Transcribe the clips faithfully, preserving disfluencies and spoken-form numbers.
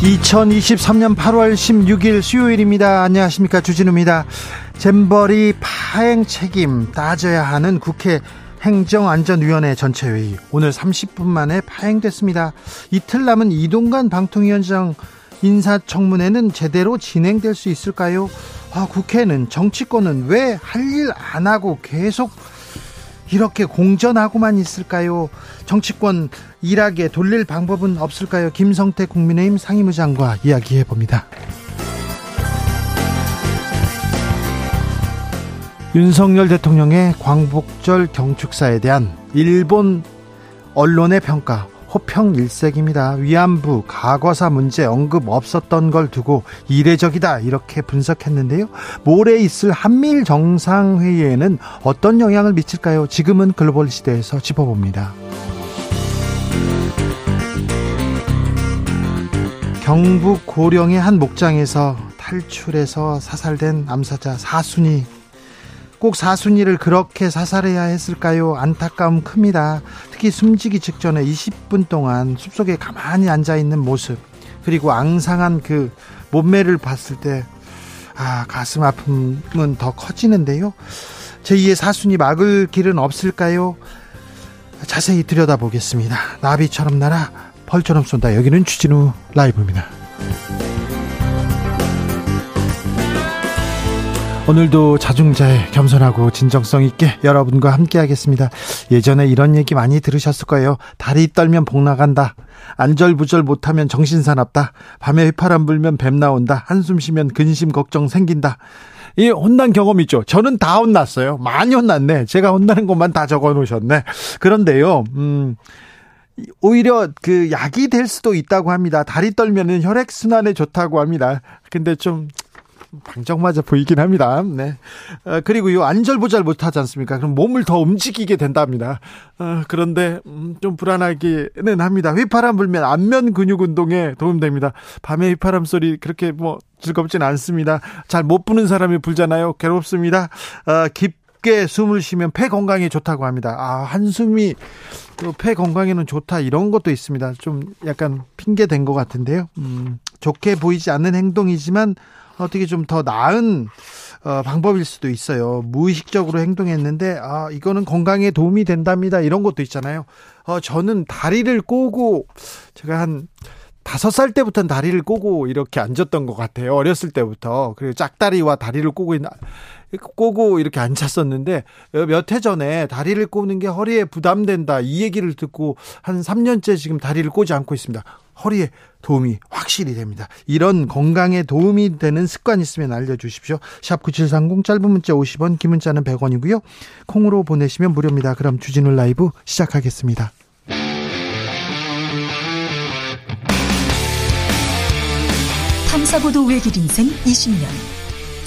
이천이십삼년 팔월 십육일 수요일입니다. 안녕하십니까, 주진우입니다. 잼버리 파행 책임 따져야 하는 국회 행정안전위원회 전체회의 오늘 삼십 분 만에 파행됐습니다. 이틀 남은 이동관 방통위원장 인사청문회는 제대로 진행될 수 있을까요? 아, 국회는, 정치권은 왜 할 일 안 하고 계속 이렇게 공전하고만 있을까요? 정치권 일하게 돌릴 방법은 없을까요? 김성태 국민의힘 상임의장과 이야기해봅니다. 윤석열 대통령의 광복절 경축사에 대한 일본 언론의 평가, 호평 일색입니다. 위안부 과거사 문제 언급 없었던 걸 두고 이례적이다, 이렇게 분석했는데요. 모레 있을 한미일 정상회의에는 어떤 영향을 미칠까요? 지금은 글로벌 시대에서 짚어봅니다. 경북 고령의 한 목장에서 탈출해서 사살된 암사자 사순이, 꼭 사순이를 그렇게 사살해야 했을까요? 안타까움 큽니다. 특히 숨지기 직전에 이십 분 동안 숲속에 가만히 앉아있는 모습, 그리고 앙상한 그 몸매를 봤을 때 아, 가슴 아픔은 더 커지는데요. 제이의 사순이 막을 길은 없을까요? 자세히 들여다보겠습니다. 나비처럼 날아 벌처럼 쏜다. 여기는 주진우 라이브입니다. 오늘도 자중자애, 겸손하고 진정성 있게 여러분과 함께하겠습니다. 예전에 이런 얘기 많이 들으셨을 거예요. 다리 떨면 복 나간다. 안절부절 못하면 정신 사납다. 밤에 휘파람 불면 뱀 나온다. 한숨 쉬면 근심 걱정 생긴다. 이 혼난 경험 있죠. 저는 다 혼났어요. 많이 혼났네. 제가 혼나는 것만 다 적어놓으셨네. 그런데요, 음... 오히려 그 약이 될 수도 있다고 합니다. 다리 떨면은 혈액 순환에 좋다고 합니다. 근데 좀 방정맞아 보이긴 합니다. 네. 어, 그리고 요 안절부절 못하지 않습니까? 그럼 몸을 더 움직이게 된답니다. 어, 그런데 음, 좀 불안하기는 합니다. 휘파람 불면 안면 근육 운동에 도움됩니다. 밤에 휘파람 소리 그렇게 뭐 즐겁진 않습니다. 잘 못 부는 사람이 불잖아요. 괴롭습니다. 어, 깊게 숨을 쉬면 폐 건강에 좋다고 합니다. 아, 한숨이 또 폐 건강에는 좋다, 이런 것도 있습니다. 좀 약간 핑계된 것 같은데요. 음, 좋게 보이지 않는 행동이지만 어떻게 좀 더 나은 어, 방법일 수도 있어요. 무의식적으로 행동했는데 아, 이거는 건강에 도움이 된답니다. 이런 것도 있잖아요. 어, 저는 다리를 꼬고, 제가 한 다섯 살 때부터는 다리를 꼬고 이렇게 앉았던 것 같아요. 어렸을 때부터. 그리고 짝다리와 다리를 꼬고 있나, 꼬고 이렇게 앉았었는데, 몇 해 전에 다리를 꼬는 게 허리에 부담된다, 이 얘기를 듣고 한 삼 년째 지금 다리를 꼬지 않고 있습니다. 허리에 도움이 확실히 됩니다. 이런 건강에 도움이 되는 습관 있으면 알려주십시오. 샵 구칠삼공, 짧은 문자 오십 원, 긴 문자는 백 원이고요. 콩으로 보내시면 무료입니다. 그럼 주진우 라이브 시작하겠습니다. 탐사보도 외길 인생 이십 년.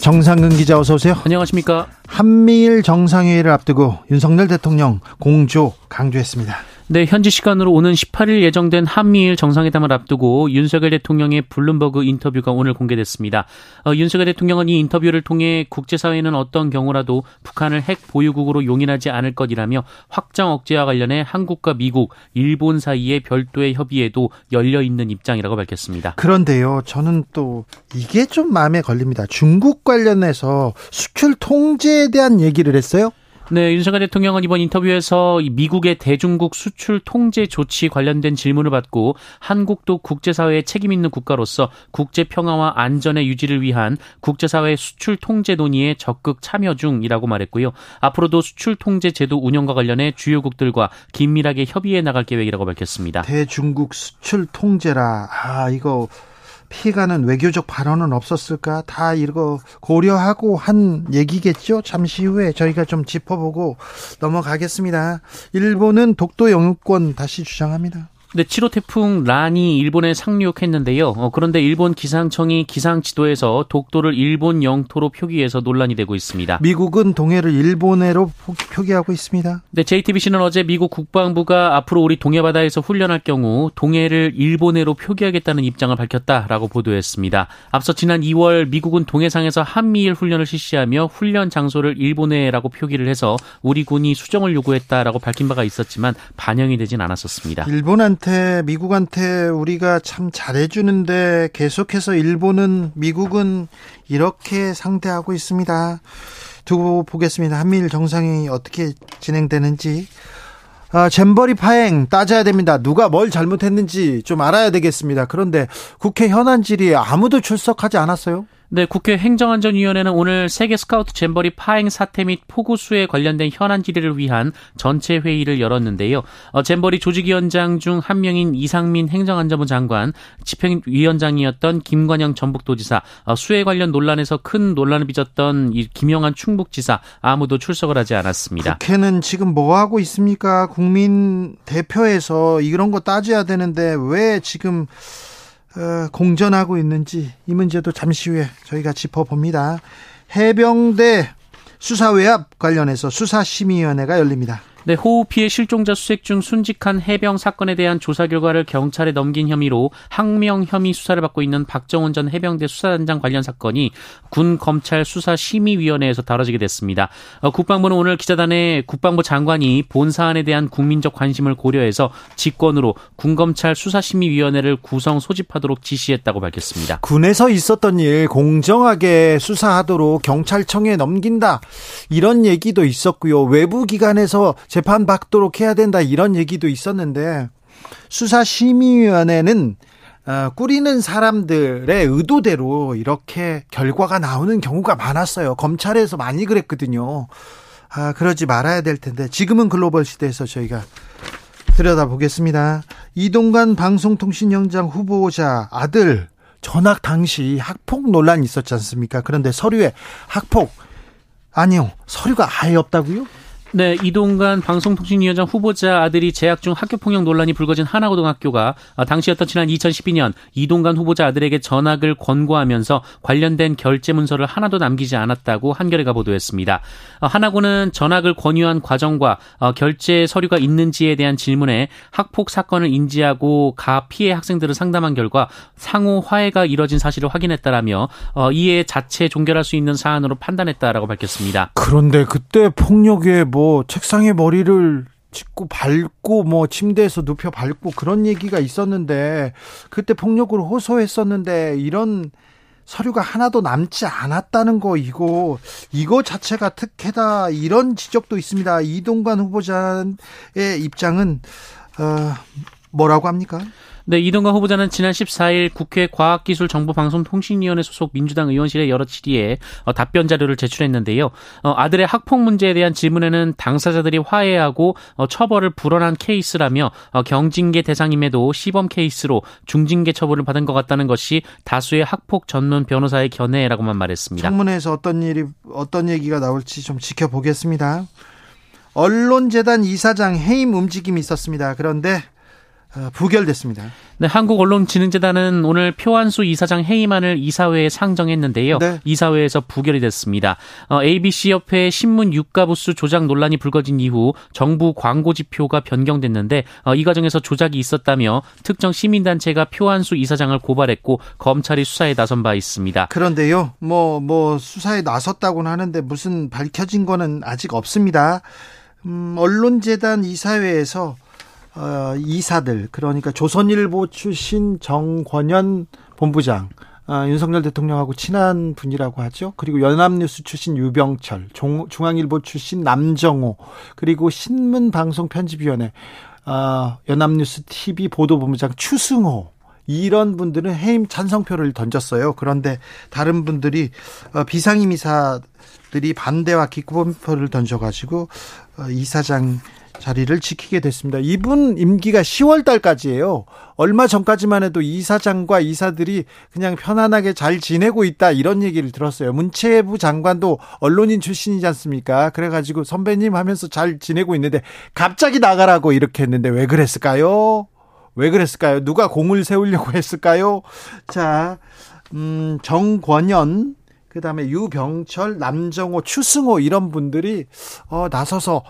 정상근 기자, 어서 오세요. 안녕하십니까. 한미일 정상회의를 앞두고 윤석열 대통령 공조 강조했습니다. 네, 현지 시간으로 오는 십팔일 예정된 한미일 정상회담을 앞두고 윤석열 대통령의 블룸버그 인터뷰가 오늘 공개됐습니다. 어, 윤석열 대통령은 이 인터뷰를 통해 국제사회는 어떤 경우라도 북한을 핵 보유국으로 용인하지 않을 것이라며, 확장 억제와 관련해 한국과 미국, 일본 사이의 별도의 협의에도 열려있는 입장이라고 밝혔습니다. 그런데요, 저는 또 이게 좀 마음에 걸립니다. 중국 관련해서 수출 통제에 대한 얘기를 했어요? 네, 윤석열 대통령은 이번 인터뷰에서 미국의 대중국 수출 통제 조치 관련된 질문을 받고 한국도 국제사회의 책임 있는 국가로서 국제 평화와 안전의 유지를 위한 국제사회 수출 통제 논의에 적극 참여 중이라고 말했고요. 앞으로도 수출 통제 제도 운영과 관련해 주요국들과 긴밀하게 협의해 나갈 계획이라고 밝혔습니다. 대중국 수출 통제라. 아, 이거 피해가는 외교적 발언은 없었을까? 다 이거 고려하고 한 얘기겠죠? 잠시 후에 저희가 좀 짚어보고 넘어가겠습니다. 일본은 독도 영유권 다시 주장합니다. 네, 칠 호 태풍 란이 일본에 상륙했는데요. 어, 그런데 일본 기상청이 기상 지도에서 독도를 일본 영토로 표기해서 논란이 되고 있습니다. 미국은 동해를 일본해로 표기하고 있습니다. 네, 제이티비씨는 어제 미국 국방부가 앞으로 우리 동해바다에서 훈련할 경우 동해를 일본해로 표기하겠다는 입장을 밝혔다라고 보도했습니다. 앞서 지난 이월 미국은 동해상에서 한미일 훈련을 실시하며 훈련 장소를 일본해라고 표기를 해서 우리 군이 수정을 요구했다라고 밝힌 바가 있었지만 반영이 되진 않았었습니다. 일본한 미국한테 우리가 참 잘해주는데 계속해서 일본은 미국은 이렇게 상대하고 있습니다. 두고 보겠습니다. 한미일 정상회의 어떻게 진행되는지. 아, 잼버리 파행 따져야 됩니다. 누가 뭘 잘못했는지 좀 알아야 되겠습니다. 그런데 국회 현안 질의에 아무도 출석하지 않았어요? 네, 국회 행정안전위원회는 오늘 세계 스카우트 잼버리 파행 사태 및 포고수에 관련된 현안 질의를 위한 전체 회의를 열었는데요. 어, 잼버리 조직위원장 중 한 명인 이상민 행정안전부 장관, 집행위원장이었던 김관영 전북도지사, 어, 수해 관련 논란에서 큰 논란을 빚었던 이 김영한 충북지사 아무도 출석을 하지 않았습니다. 국회는 지금 뭐하고 있습니까? 국민 대표에서 이런 거 따져야 되는데 왜 지금 공전하고 있는지 이 문제도 잠시 후에 저희가 짚어봅니다. 해병대 수사 외압 관련해서 수사심의위원회가 열립니다. 네, 호우 피해 실종자 수색 중 순직한 해병 사건에 대한 조사 결과를 경찰에 넘긴 혐의로 항명 혐의 수사를 받고 있는 박정훈 전 해병대 수사단장 관련 사건이 군 검찰 수사 심의위원회에서 다뤄지게 됐습니다. 어, 국방부는 오늘 기자단에 국방부 장관이 본 사안에 대한 국민적 관심을 고려해서 직권으로 군 검찰 수사 심의위원회를 구성 소집하도록 지시했다고 밝혔습니다. 군에서 있었던 일 공정하게 수사하도록 경찰청에 넘긴다 이런 얘기도 있었고요. 외부 기관에서 재판 받도록 해야 된다 이런 얘기도 있었는데 수사심의위원회는 꾸리는 사람들의 의도대로 이렇게 결과가 나오는 경우가 많았어요. 검찰에서 많이 그랬거든요. 아, 그러지 말아야 될 텐데 지금은 글로벌 시대에서 저희가 들여다보겠습니다. 이동관 방송통신위원장 후보자 아들 전학 당시 학폭 논란이 있었지 않습니까? 그런데 서류에 학폭 아니요 서류가 아예 없다고요? 네, 이동관 방송통신위원장 후보자 아들이 재학 중 학교폭력 논란이 불거진 하나고등학교가 당시였던 지난 이천십이 년 이동관 후보자 아들에게 전학을 권고하면서 관련된 결재 문서를 하나도 남기지 않았다고 한겨레가 보도했습니다. 하나고는 전학을 권유한 과정과 결재 서류가 있는지에 대한 질문에 학폭 사건을 인지하고 가 피해 학생들을 상담한 결과 상호 화해가 이뤄진 사실을 확인했다라며 이에 자체 종결할 수 있는 사안으로 판단했다라고 밝혔습니다. 그런데 그때 폭력에 뭐 뭐 책상에 머리를 짚고 밟고 뭐 침대에서 눕혀 밟고 그런 얘기가 있었는데 그때 폭력으로 호소했었는데 이런 서류가 하나도 남지 않았다는 거 이거 이거 자체가 특혜다 이런 지적도 있습니다. 이동관 후보자의 입장은 어, 뭐라고 합니까? 네, 이동관 후보자는 지난 십사 일 국회 과학기술정보방송통신위원회 소속 민주당 의원실에 여러 질의에 답변 자료를 제출했는데요. 아들의 학폭 문제에 대한 질문에는 당사자들이 화해하고 처벌을 불허한 케이스라며 경징계 대상임에도 시범 케이스로 중징계 처벌을 받은 것 같다는 것이 다수의 학폭 전문 변호사의 견해라고만 말했습니다. 청문회에서 어떤 일이 어떤 얘기가 나올지 좀 지켜보겠습니다. 언론재단 이사장 해임 움직임이 있었습니다. 그런데 부결됐습니다. 네, 한국언론진흥재단은 오늘 표한수 이사장 해임안을 이사회에 상정했는데요. 네. 이사회에서 부결이 됐습니다. 어, 에이비씨협회 신문 유가부수 조작 논란이 불거진 이후 정부 광고지표가 변경됐는데 어, 이 과정에서 조작이 있었다며 특정 시민단체가 표한수 이사장을 고발했고 검찰이 수사에 나선 바 있습니다. 그런데요. 뭐, 뭐 수사에 나섰다고는 하는데 무슨 밝혀진 거는 아직 없습니다. 음, 언론재단 이사회에서 어, 이사들 그러니까 조선일보 출신 정권현 본부장 아, 윤석열 대통령하고 친한 분이라고 하죠. 그리고 연합뉴스 출신 유병철, 종, 중앙일보 출신 남정호, 그리고 신문방송편집위원회, 아, 연합뉴스 티비 보도본부장 추승호, 이런 분들은 해임 찬성표를 던졌어요. 그런데 다른 분들이 비상임 이사들이 반대와 기권표를 던져가지고 이사장 자리를 지키게 됐습니다. 이분 임기가 시월 달까지예요. 얼마 전까지만 해도 이사장과 이사들이 그냥 편안하게 잘 지내고 있다, 이런 얘기를 들었어요. 문체부 장관도 언론인 출신이지 않습니까? 그래가지고 선배님 하면서 잘 지내고 있는데 갑자기 나가라고 이렇게 했는데 왜 그랬을까요? 왜 그랬을까요? 누가 공을 세우려고 했을까요? 자, 음, 정권현, 그 다음에 유병철, 남정호, 추승호, 이런 분들이, 어, 나서서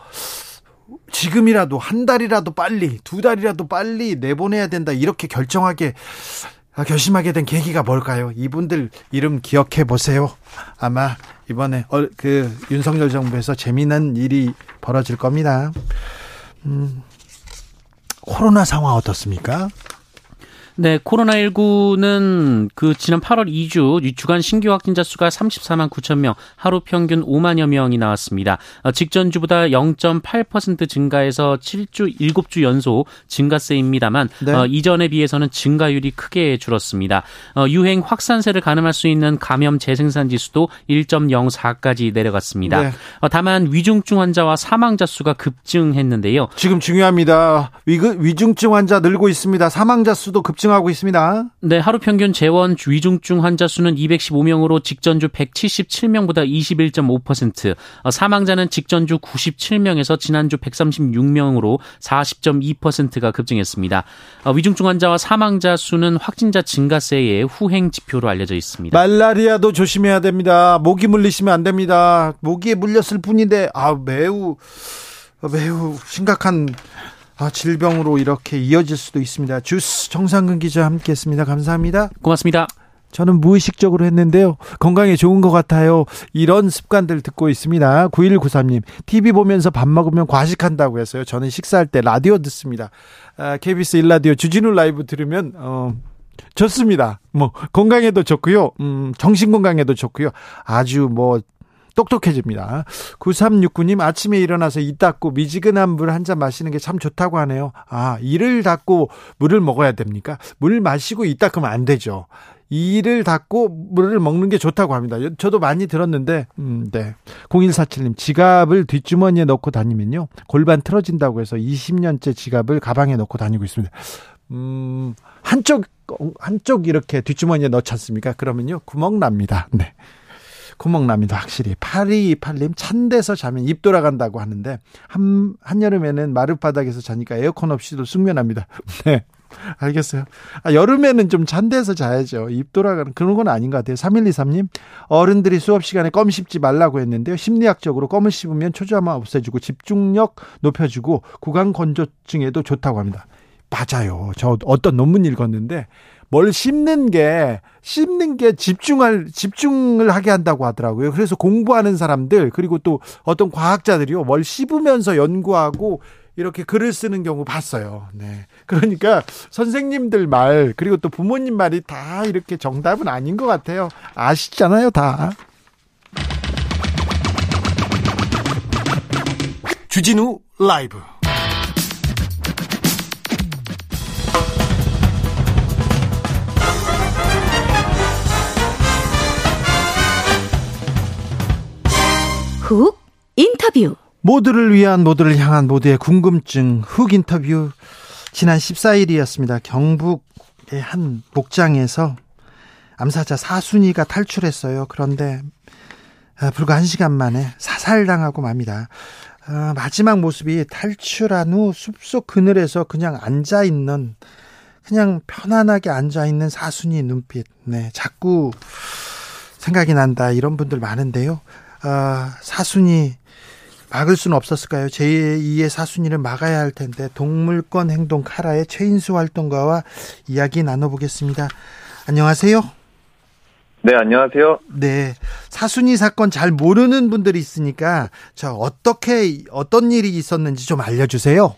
지금이라도, 한 달이라도 빨리, 두 달이라도 빨리 내보내야 된다, 이렇게 결정하게, 결심하게 된 계기가 뭘까요? 이분들 이름 기억해 보세요. 아마 이번에, 어, 그, 윤석열 정부에서 재미난 일이 벌어질 겁니다. 음. 코로나 상황 어떻습니까? 네, 코로나십구는 그 지난 팔월 이주 주간 신규 확진자 수가 삼십사만 구천 명, 하루 평균 오만여 명이 나왔습니다. 직전주보다 영 점 팔 퍼센트 증가해서 칠 주, 일곱 주 연속 증가세입니다만, 네. 어, 이전에 비해서는 증가율이 크게 줄었습니다. 어, 유행 확산세를 가늠할 수 있는 감염 재생산 지수도 일 점 영사까지 내려갔습니다. 네. 어, 다만 위중증 환자와 사망자 수가 급증했는데요. 지금 중요합니다. 위, 위중증 환자 늘고 있습니다. 사망자 수도 급증 하고 있습니다. 네, 하루 평균 재원 위중증 환자 수는 이백십오 명으로 직전주 백칠십칠 명보다 이십일 점 오 퍼센트, 사망자는 직전주 구십칠 명에서 지난주 백삼십육 명으로 사십 점 이 퍼센트가 급증했습니다. 위중증 환자와 사망자 수는 확진자 증가세의 후행 지표로 알려져 있습니다. 말라리아도 조심해야 됩니다. 모기 물리시면 안 됩니다. 모기에 물렸을 뿐인데 아, 매우 매우 심각한 아, 질병으로 이렇게 이어질 수도 있습니다. 주스 정상근 기자 함께했습니다. 감사합니다. 고맙습니다. 저는 무의식적으로 했는데요, 건강에 좋은 것 같아요. 이런 습관들 듣고 있습니다. 구일구삼 님, 티비 보면서 밥 먹으면 과식한다고 했어요. 저는 식사할 때 라디오 듣습니다. 아, 케이비에스 일 라디오 주진우 라이브 들으면 어, 좋습니다. 뭐 건강에도 좋고요, 음, 정신 건강에도 좋고요. 아주 뭐 똑똑해집니다. 구삼육구 님, 아침에 일어나서 이 닦고 미지근한 물 한 잔 마시는 게 참 좋다고 하네요. 아, 이를 닦고 물을 먹어야 됩니까? 물 마시고 이 닦으면 안 되죠. 이를 닦고 물을 먹는 게 좋다고 합니다. 저도 많이 들었는데, 음, 네. 공일사칠 님, 지갑을 뒷주머니에 넣고 다니면요, 골반 틀어진다고 해서 이십 년째 지갑을 가방에 넣고 다니고 있습니다. 음, 한쪽, 한쪽 이렇게 뒷주머니에 넣지 않습니까? 그러면요, 구멍 납니다. 네. 구멍납니다. 확실히. 팔이이팔 님, 찬 데서 자면 입 돌아간다고 하는데 한, 한여름에는 마룻바닥에서 자니까 에어컨 없이도 숙면합니다. 네, 알겠어요. 아, 여름에는 좀 찬 데서 자야죠. 입 돌아가는 그런 건 아닌 것 같아요. 삼일이삼 님, 어른들이 수업 시간에 껌 씹지 말라고 했는데요, 심리학적으로 껌을 씹으면 초조함을 없애주고 집중력 높여주고 구강 건조증에도 좋다고 합니다. 맞아요. 저 어떤 논문 읽었는데 뭘 씹는 게, 씹는 게 집중할, 집중을 하게 한다고 하더라고요. 그래서 공부하는 사람들, 그리고 또 어떤 과학자들이요, 뭘 씹으면서 연구하고 이렇게 글을 쓰는 경우 봤어요. 네. 그러니까 선생님들 말, 그리고 또 부모님 말이 다 이렇게 정답은 아닌 것 같아요. 아시잖아요, 다. 주진우 라이브. 훅 인터뷰. 모두를 위한, 모두를 향한, 모두의 궁금증 훅 인터뷰. 지난 십사일이었습니다. 경북의 한 목장에서 암사자 사순이가 탈출했어요. 그런데 불과 한 시간 만에 사살당하고 맙니다. 마지막 모습이 탈출한 후 숲속 그늘에서 그냥 앉아있는, 그냥 편안하게 앉아있는 사순이 눈빛, 네, 자꾸 생각이 난다, 이런 분들 많은데요. 아, 사순이 막을 수는 없었을까요? 제이의 사순이를 막아야 할 텐데. 동물권 행동 카라의 최인수 활동가와 이야기 나눠보겠습니다. 안녕하세요. 네, 안녕하세요. 네, 사순이 사건 잘 모르는 분들이 있으니까 저 어떻게, 어떤 일이 있었는지 좀 알려주세요.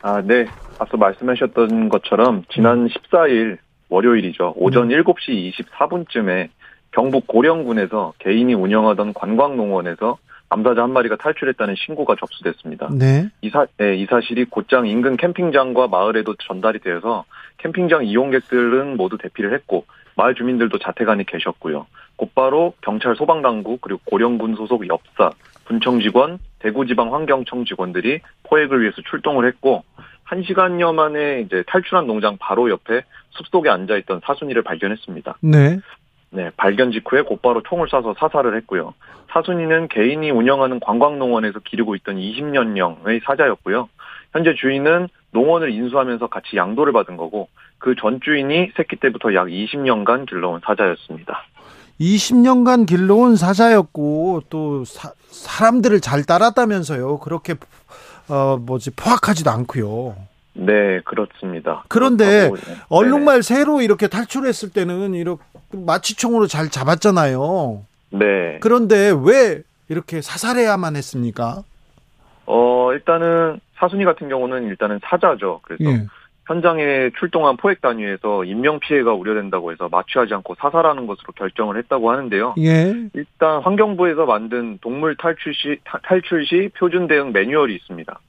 아, 네. 앞서 말씀하셨던 것처럼 지난 십사일 월요일이죠. 오전 음. 일곱 시 이십사 분쯤에 경북 고령군에서 개인이 운영하던 관광농원에서 암사자 한 마리가 탈출했다는 신고가 접수됐습니다. 네. 이, 사, 네, 이 사실이 곧장 인근 캠핑장과 마을에도 전달이 되어서 캠핑장 이용객들은 모두 대피를 했고 마을 주민들도 자택 안에 계셨고요. 곧바로 경찰 소방당국 그리고 고령군 소속 엽사, 군청 직원, 대구지방 환경청 직원들이 포획을 위해서 출동을 했고 한 시간여 만에 이제 탈출한 농장 바로 옆에 숲속에 앉아있던 사순이를 발견했습니다. 네. 네, 발견 직후에 곧바로 총을 쏴서 사살을 했고요. 사순이는 개인이 운영하는 관광농원에서 기르고 있던 이십 년형의 사자였고요. 현재 주인은 농원을 인수하면서 같이 양도를 받은 거고 그 전 주인이 새끼 때부터 약 이십 년간 길러온 사자였습니다. 이십 년간 길러온 사자였고 또 사, 사람들을 잘 따랐다면서요. 그렇게 어, 뭐지 포악하지도 않고요. 네, 그렇습니다. 그런데 얼룩말 새로 이렇게 탈출했을 때는 이렇게 마취총으로 잘 잡았잖아요. 네. 그런데 왜 이렇게 사살해야만 했습니까? 어, 일단은 사순이 같은 경우는 일단은 사자죠. 그래서 예. 현장에 출동한 포획 단위에서 인명 피해가 우려된다고 해서 마취하지 않고 사살하는 것으로 결정을 했다고 하는데요. 예. 일단 환경부에서 만든 동물 탈출 시 탈출 시 표준 대응 매뉴얼이 있습니다.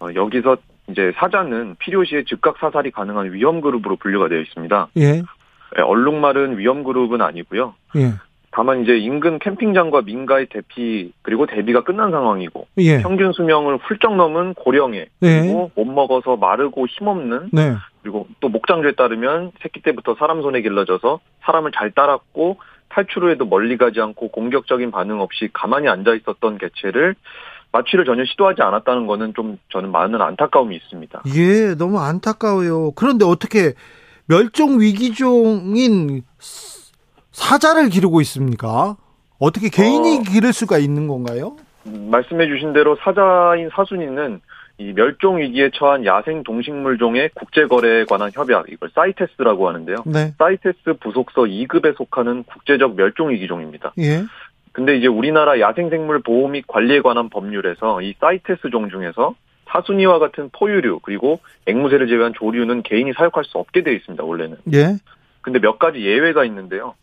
어, 여기서 이제 사자는 필요시에 즉각 사살이 가능한 위험 그룹으로 분류가 되어 있습니다. 예. 네, 얼룩말은 위험 그룹은 아니고요. 예. 다만 이제 인근 캠핑장과 민가의 대피 그리고 대비가 끝난 상황이고 예. 평균 수명을 훌쩍 넘은 고령에 그리고 예. 못 먹어서 마르고 힘없는 네. 그리고 또 목장주에 따르면 새끼 때부터 사람 손에 길러져서 사람을 잘 따랐고 탈출 후에도 멀리 가지 않고 공격적인 반응 없이 가만히 앉아 있었던 개체를 마취를 전혀 시도하지 않았다는 거는 좀 저는 많은 안타까움이 있습니다. 예, 너무 안타까워요. 그런데 어떻게 멸종 위기종인 사자를 기르고 있습니까? 어떻게 개인이 어, 기를 수가 있는 건가요? 말씀해 주신 대로 사자인 사순이는 이 멸종 위기에 처한 야생 동식물종의 국제 거래에 관한 협약, 이걸 사이테스라고 하는데요. 네. 사이테스 부속서 이 급에 속하는 국제적 멸종 위기종입니다. 예. 근데 이제 우리나라 야생생물 보호 및 관리에 관한 법률에서 이 사이테스 종 중에서 사순이와 같은 포유류 그리고 앵무새를 제외한 조류는 개인이 사육할 수 없게 되어 있습니다. 원래는. 예. 근데 몇 가지 예외가 있는데요.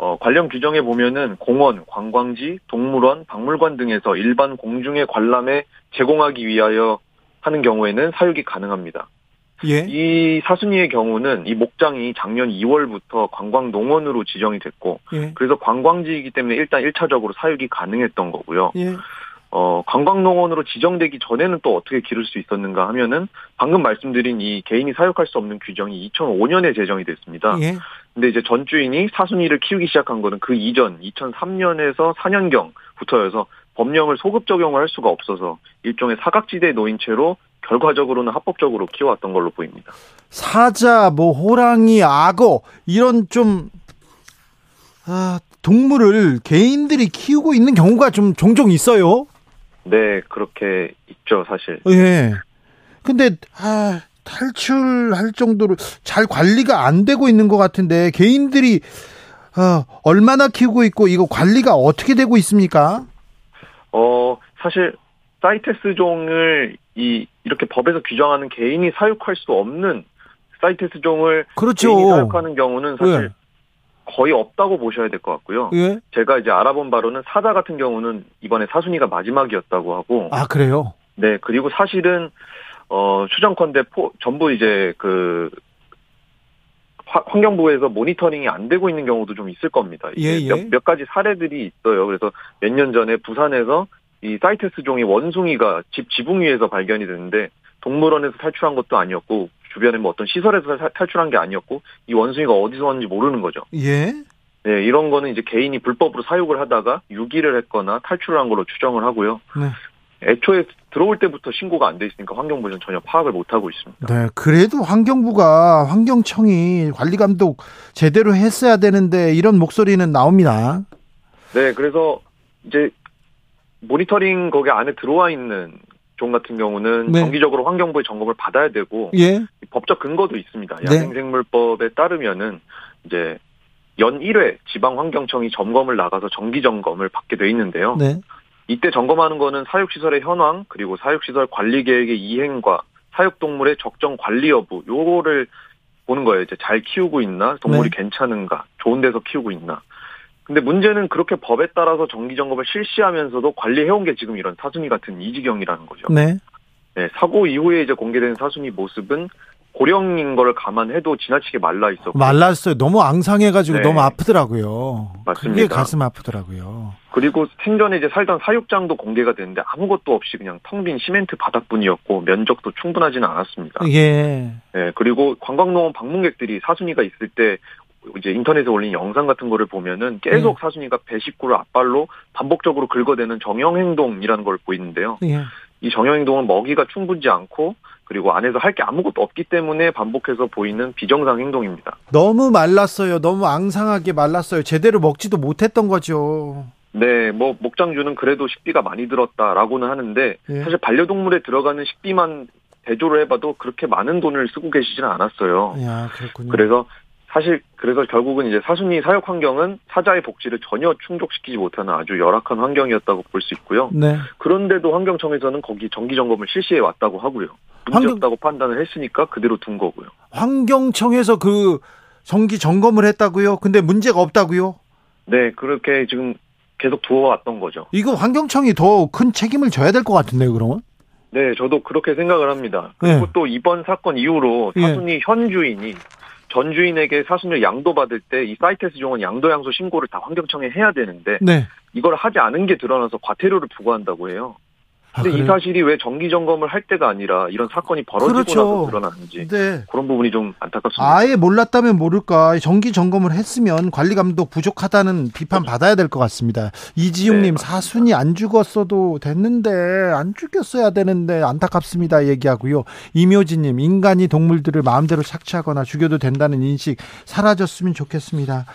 어, 관련 규정에 보면은 공원, 관광지, 동물원, 박물관 등에서 일반 공중의 관람에 제공하기 위하여 하는 경우에는 사육이 가능합니다. 예. 이 사순이의 경우는 이 목장이 작년 이월부터 관광농원으로 지정이 됐고 예. 그래서 관광지이기 때문에 일단 일 차적으로 사육이 가능했던 거고요. 예. 어, 관광농원으로 지정되기 전에는 또 어떻게 기를 수 있었는가 하면은 방금 말씀드린 이 개인이 사육할 수 없는 규정이 이천오 년에 제정이 됐습니다. 예. 근데 이제 전 주인이 사순이를 키우기 시작한 거는 그 이전 이천삼 년에서 사 년경부터여서 법령을 소급 적용을 할 수가 없어서 일종의 사각지대에 놓인 채로 결과적으로는 합법적으로 키워왔던 걸로 보입니다. 사자, 뭐 호랑이, 악어 이런 좀 아, 동물을 개인들이 키우고 있는 경우가 좀 종종 있어요. 네, 그렇게 있죠, 사실. 예. 근데 아, 탈출할 정도로 잘 관리가 안 되고 있는 것 같은데 개인들이 아, 얼마나 키우고 있고 이거 관리가 어떻게 되고 있습니까? 어, 사실 사이테스 종을 이 이렇게 법에서 규정하는 개인이 사육할 수 없는 사이테스 종을 그렇죠. 개인이 사육하는 경우는 사실 예. 거의 없다고 보셔야 될 것 같고요. 예? 제가 이제 알아본 바로는 사자 같은 경우는 이번에 사순이가 마지막이었다고 하고. 아, 그래요? 네, 그리고 사실은, 어, 추정컨대 포, 전부 이제 그, 화, 환경부에서 모니터링이 안 되고 있는 경우도 좀 있을 겁니다. 예, 예. 몇, 몇 가지 사례들이 있어요. 그래서 몇 년 전에 부산에서 이 사이테스 종의 원숭이가 집 지붕 위에서 발견이 됐는데 동물원에서 탈출한 것도 아니었고, 주변에 뭐 어떤 시설에서 탈출한 게 아니었고 이 원숭이가 어디서 왔는지 모르는 거죠. 예. 네, 이런 거는 이제 개인이 불법으로 사육을 하다가 유기를 했거나 탈출을 한 걸로 추정을 하고요. 네. 애초에 들어올 때부터 신고가 안 돼 있으니까 환경부는 전혀 파악을 못 하고 있습니다. 네, 그래도 환경부가 환경청이 관리 감독 제대로 했어야 되는데 이런 목소리는 나옵니다. 네, 그래서 이제 모니터링 거기 안에 들어와 있는 종 같은 경우는 네. 정기적으로 환경부의 점검을 받아야 되고 예. 법적 근거도 있습니다. 야생생물법에 따르면은 이제 연 일 회 지방환경청이 점검을 나가서 정기 점검을 받게 돼 있는데요. 네. 이때 점검하는 거는 사육시설의 현황 그리고 사육시설 관리계획의 이행과 사육동물의 적정 관리 여부 요거를 보는 거예요. 이제 잘 키우고 있나? 동물이 네. 괜찮은가? 좋은 데서 키우고 있나? 근데 문제는 그렇게 법에 따라서 정기점검을 실시하면서도 관리해온 게 지금 이런 사순이 같은 이 지경이라는 거죠. 네. 네, 사고 이후에 이제 공개된 사순이 모습은 고령인 걸 감안해도 지나치게 말라 있었고. 말랐어요. 너무 앙상해가지고 네. 너무 아프더라고요. 맞습니다. 그게 가슴 아프더라고요. 그리고 생전에 이제 살던 사육장도 공개가 됐는데 아무것도 없이 그냥 텅 빈 시멘트 바닥뿐이었고 면적도 충분하지는 않았습니다. 예. 네, 그리고 관광농원 방문객들이 사순이가 있을 때 이제 인터넷에 올린 영상 같은 거를 보면은 계속 예. 사순이가 배 식구를 앞발로 반복적으로 긁어대는 정형행동이라는 걸 보이는데요. 예. 이 정형행동은 먹이가 충분치 않고 그리고 안에서 할 게 아무것도 없기 때문에 반복해서 보이는 비정상 행동입니다. 너무 말랐어요. 너무 앙상하게 말랐어요. 제대로 먹지도 못했던 거죠. 네, 뭐 목장주는 그래도 식비가 많이 들었다라고는 하는데 예. 사실 반려동물에 들어가는 식비만 대조를 해봐도 그렇게 많은 돈을 쓰고 계시지는 않았어요. 야, 그렇군요. 그래서 사실 그래서 결국은 이제 사순이 사육 환경은 사자의 복지를 전혀 충족시키지 못하는 아주 열악한 환경이었다고 볼 수 있고요. 네. 그런데도 환경청에서는 거기 정기 점검을 실시해 왔다고 하고요. 문제없다고 환경... 판단을 했으니까 그대로 둔 거고요. 환경청에서 그 정기 점검을 했다고요? 근데 문제가 없다고요? 네, 그렇게 지금 계속 두어왔던 거죠. 이거 환경청이 더 큰 책임을 져야 될 것 같은데요, 그러면? 네, 저도 그렇게 생각을 합니다. 그리고 네. 또 이번 사건 이후로 사순이 네. 현 주인이 전 주인에게 사순이를 양도받을 때 이 사이트에서 종은 양도양수 신고를 다 환경청에 해야 되는데 네. 이걸 하지 않은 게 드러나서 과태료를 부과한다고 해요. 그런데 아, 이 사실이 왜 정기점검을 할 때가 아니라 이런 사건이 벌어지고 그렇죠. 나서 드러나는지 네. 그런 부분이 좀 안타깝습니다. 아예 몰랐다면 모를까. 정기점검을 했으면 관리감독 부족하다는 비판 받아야 될 것 같습니다. 이지용님 네, 사순이 안 죽었어도 됐는데 안 죽였어야 되는데 안타깝습니다 얘기하고요. 이묘진님 인간이 동물들을 마음대로 착취하거나 죽여도 된다는 인식 사라졌으면 좋겠습니다.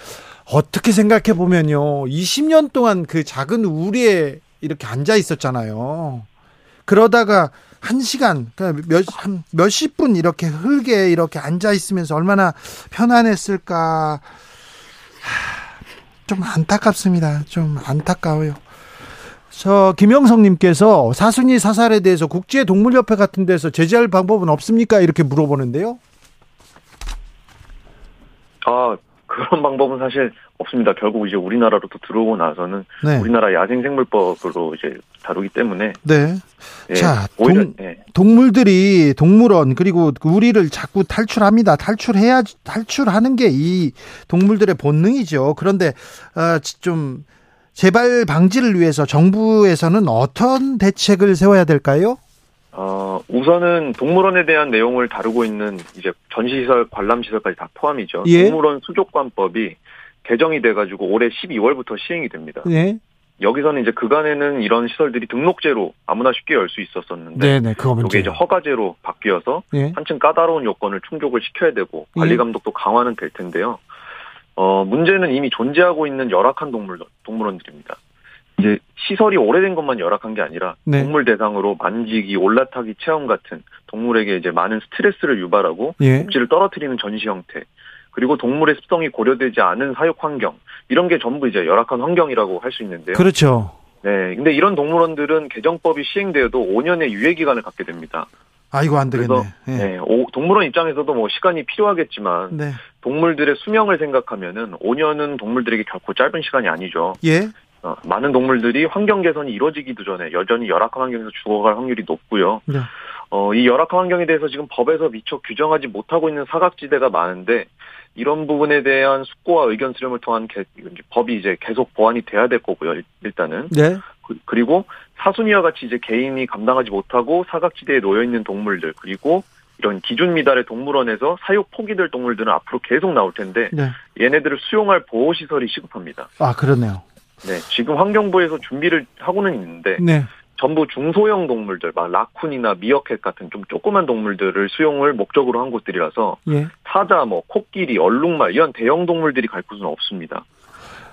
어떻게 생각해 보면요. 이십 년 동안 그 작은 우리의 이렇게 앉아 있었잖아요. 그러다가 한 시간, 몇, 한 몇십 분 이렇게 흙에 이렇게 앉아 있으면서 얼마나 편안했을까. 좀 안타깝습니다. 좀 안타까워요. 저 김영성님께서 사순이 사살에 대해서 국제동물협회 같은 데서 제재할 방법은 없습니까? 이렇게 물어보는데요. 아. 그런 방법은 사실 없습니다. 결국 이제 우리나라로 또 들어오고 나서는 네. 우리나라 야생생물법으로 이제 다루기 때문에. 네. 예, 자, 오히려, 동, 예. 동물들이 동물원 그리고 우리를 자꾸 탈출합니다. 탈출해야 탈출하는 게 이 동물들의 본능이죠. 그런데 어, 좀 재발 방지를 위해서 정부에서는 어떤 대책을 세워야 될까요? 어, 우선은 동물원에 대한 내용을 다루고 있는 이제 전시시설, 관람시설까지 다 포함이죠. 예? 동물원 수족관법이 개정이 돼가지고 올해 십이월부터 시행이 됩니다. 예? 여기서는 이제 그간에는 이런 시설들이 등록제로 아무나 쉽게 열 수 있었었는데, 네네, 그거 문제. 이게 이제 허가제로 바뀌어서 예? 한층 까다로운 요건을 충족을 시켜야 되고 관리 감독도 강화는 될 텐데요. 어, 문제는 이미 존재하고 있는 열악한 동물 동물원들입니다. 이제 시설이 오래된 것만 열악한 게 아니라 네. 동물 대상으로 만지기, 올라타기, 체험 같은 동물에게 이제 많은 스트레스를 유발하고 복지를 예. 떨어뜨리는 전시 형태, 그리고 동물의 습성이 고려되지 않은 사육 환경, 이런 게 전부 이제 열악한 환경이라고 할 수 있는데요. 그렇죠. 네, 근데 이런 동물원들은 개정법이 시행되어도 오 년의 유예 기간을 갖게 됩니다. 아이고, 안 되겠네. 그래서, 예. 네, 동물원 입장에서도 뭐 시간이 필요하겠지만 네. 동물들의 수명을 생각하면은 오 년은 동물들에게 결코 짧은 시간이 아니죠. 예. 어, 많은 동물들이 환경 개선이 이루어지기도 전에 여전히 열악한 환경에서 죽어갈 확률이 높고요. 네. 어, 이 열악한 환경에 대해서 지금 법에서 미처 규정하지 못하고 있는 사각지대가 많은데 이런 부분에 대한 숙고와 의견 수렴을 통한 개, 법이 이제 계속 보완이 돼야 될 거고요. 일단은. 네. 그, 그리고 사순이와 같이 이제 개인이 감당하지 못하고 사각지대에 놓여 있는 동물들 그리고 이런 기준 미달의 동물원에서 사육 포기될 동물들은 앞으로 계속 나올 텐데 네. 얘네들을 수용할 보호 시설이 시급합니다. 아, 그러네요. 네, 지금 환경부에서 준비를 하고는 있는데 네. 전부 중소형 동물들, 막 라쿤이나 미어캣 같은 좀 조그만 동물들을 수용을 목적으로 한 곳들이라서 예. 사자, 뭐 코끼리, 얼룩말 이런 대형 동물들이 갈 곳은 없습니다.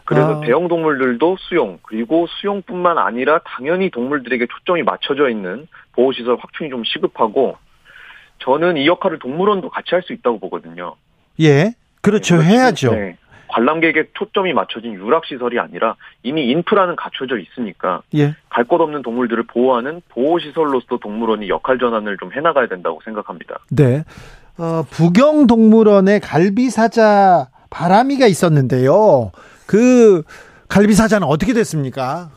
그래서 아. 대형 동물들도 수용, 그리고 수용뿐만 아니라 당연히 동물들에게 초점이 맞춰져 있는 보호시설 확충이 좀 시급하고 저는 이 역할을 동물원도 같이 할 수 있다고 보거든요. 예, 그렇죠. 네, 해야죠. 네. 관람객의 초점이 맞춰진 유락시설이 아니라 이미 인프라는 갖춰져 있으니까 예. 갈 곳 없는 동물들을 보호하는 보호시설로서 동물원이 역할 전환을 좀 해나가야 된다고 생각합니다. 네. 어, 부경동물원에 갈비사자 바람이가 있었는데요. 그 갈비사자는 어떻게 됐습니까?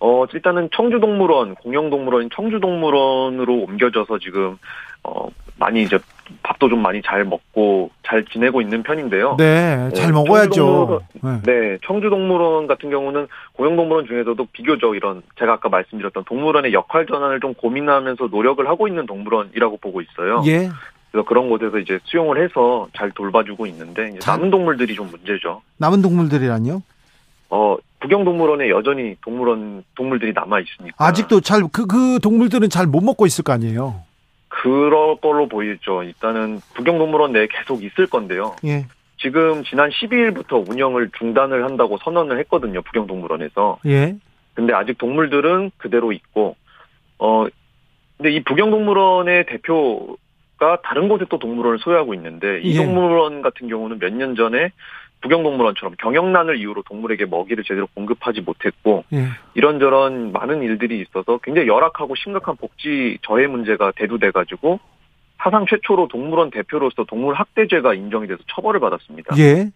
어, 일단은 청주동물원, 공영동물원인 청주동물원으로 옮겨져서 지금, 어, 많이 이제 밥도 좀 많이 잘 먹고 잘 지내고 있는 편인데요. 네, 잘 네, 먹어야죠. 청주동물원, 네. 네, 청주동물원 같은 경우는 공영동물원 중에서도 비교적 이런 제가 아까 말씀드렸던 동물원의 역할 전환을 좀 고민하면서 노력을 하고 있는 동물원이라고 보고 있어요. 예. 그래서 그런 곳에서 이제 수용을 해서 잘 돌봐주고 있는데 이제 남은 동물들이 좀 문제죠. 남은 동물들이라뇨? 어, 부경동물원에 여전히 동물원 동물들이 남아 있으니까 아직도 잘 그 그 동물들은 잘 못 먹고 있을 거 아니에요. 그럴 걸로 보이죠. 일단은 부경동물원 내에 계속 있을 건데요. 예. 지금 지난 십이 일부터 운영을 중단을 한다고 선언을 했거든요. 부경동물원에서. 예. 근데 아직 동물들은 그대로 있고, 어, 근데 이 부경동물원의 대표가 다른 곳에 또 동물원을 소유하고 있는데, 이 예. 동물원 같은 경우는 몇 년 전에 부경동물원처럼 경영난을 이유로 동물에게 먹이를 제대로 공급하지 못했고 예. 이런저런 많은 일들이 있어서 굉장히 열악하고 심각한 복지 저해 문제가 대두돼가지고 사상 최초로 동물원 대표로서 동물 학대죄가 인정이 돼서 처벌을 받았습니다. 예.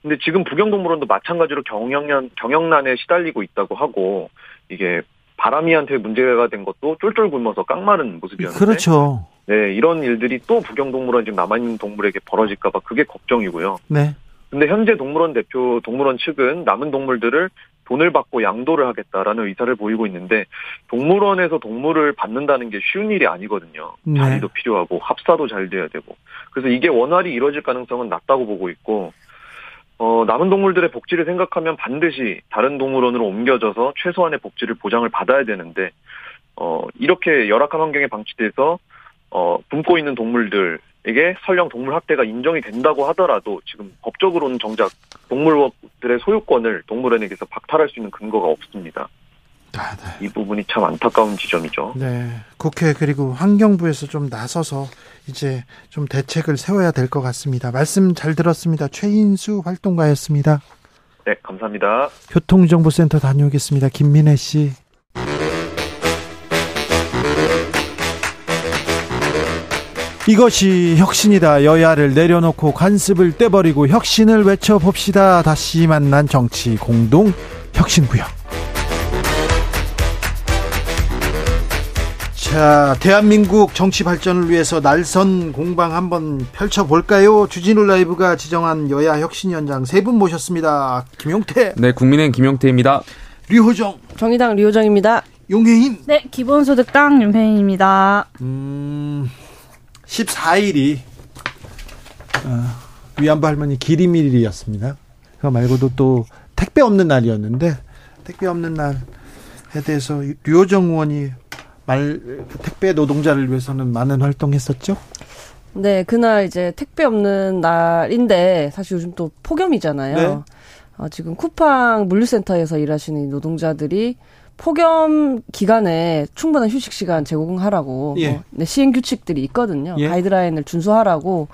근데 지금 부경동물원도 마찬가지로 경영난, 경영난에 시달리고 있다고 하고 이게 바람이한테 문제가 된 것도 쫄쫄 굶어서 깡마른 모습이었는데 그렇죠. 네, 이런 일들이 또 부경동물원 지금 남아있는 동물에게 벌어질까 봐 그게 걱정이고요. 네. 근데 현재 동물원 대표, 동물원 측은 남은 동물들을 돈을 받고 양도를 하겠다라는 의사를 보이고 있는데 동물원에서 동물을 받는다는 게 쉬운 일이 아니거든요. 네. 자리도 필요하고 합사도 잘 돼야 되고. 그래서 이게 원활히 이루어질 가능성은 낮다고 보고 있고 어, 남은 동물들의 복지를 생각하면 반드시 다른 동물원으로 옮겨져서 최소한의 복지를 보장을 받아야 되는데 어, 이렇게 열악한 환경에 방치돼서 어, 굶고 있는 동물들 이게 설령 동물 학대가 인정이 된다고 하더라도 지금 법적으로는 정작 동물들의 소유권을 동물원에게서 박탈할 수 있는 근거가 없습니다. 아, 네. 이 부분이 참 안타까운 지점이죠. 네, 국회 그리고 환경부에서 좀 나서서 이제 좀 대책을 세워야 될 것 같습니다. 말씀 잘 들었습니다. 최인수 활동가였습니다. 네, 감사합니다. 교통정보센터 다녀오겠습니다. 김민혜 씨. 이것이 혁신이다. 여야를 내려놓고 관습을 떼버리고 혁신을 외쳐봅시다. 다시 만난 정치 공동 혁신구역. 자, 대한민국 정치 발전을 위해서 날선 공방 한번 펼쳐볼까요? 주진우 라이브가 지정한 여야 혁신 현장 세 분 모셨습니다. 김용태. 네, 국민의힘 김용태입니다. 류호정. 정의당 류호정입니다. 용혜인. 네, 기본소득당 용혜인입니다. 음... 십사 일이 어, 위안부 할머니 기림일이었습니다. 그거 말고도 또 택배 없는 날이었는데 택배 없는 날에 대해서 류호정 의원이 말 택배 노동자를 위해서는 많은 활동했었죠? 네, 그날 이제 택배 없는 날인데 사실 요즘 또 폭염이잖아요. 네. 어, 지금 쿠팡 물류센터에서 일하시는 노동자들이 폭염 기간에 충분한 휴식 시간 제공하라고 예. 뭐, 네, 시행 규칙들이 있거든요. 예. 가이드라인을 준수하라고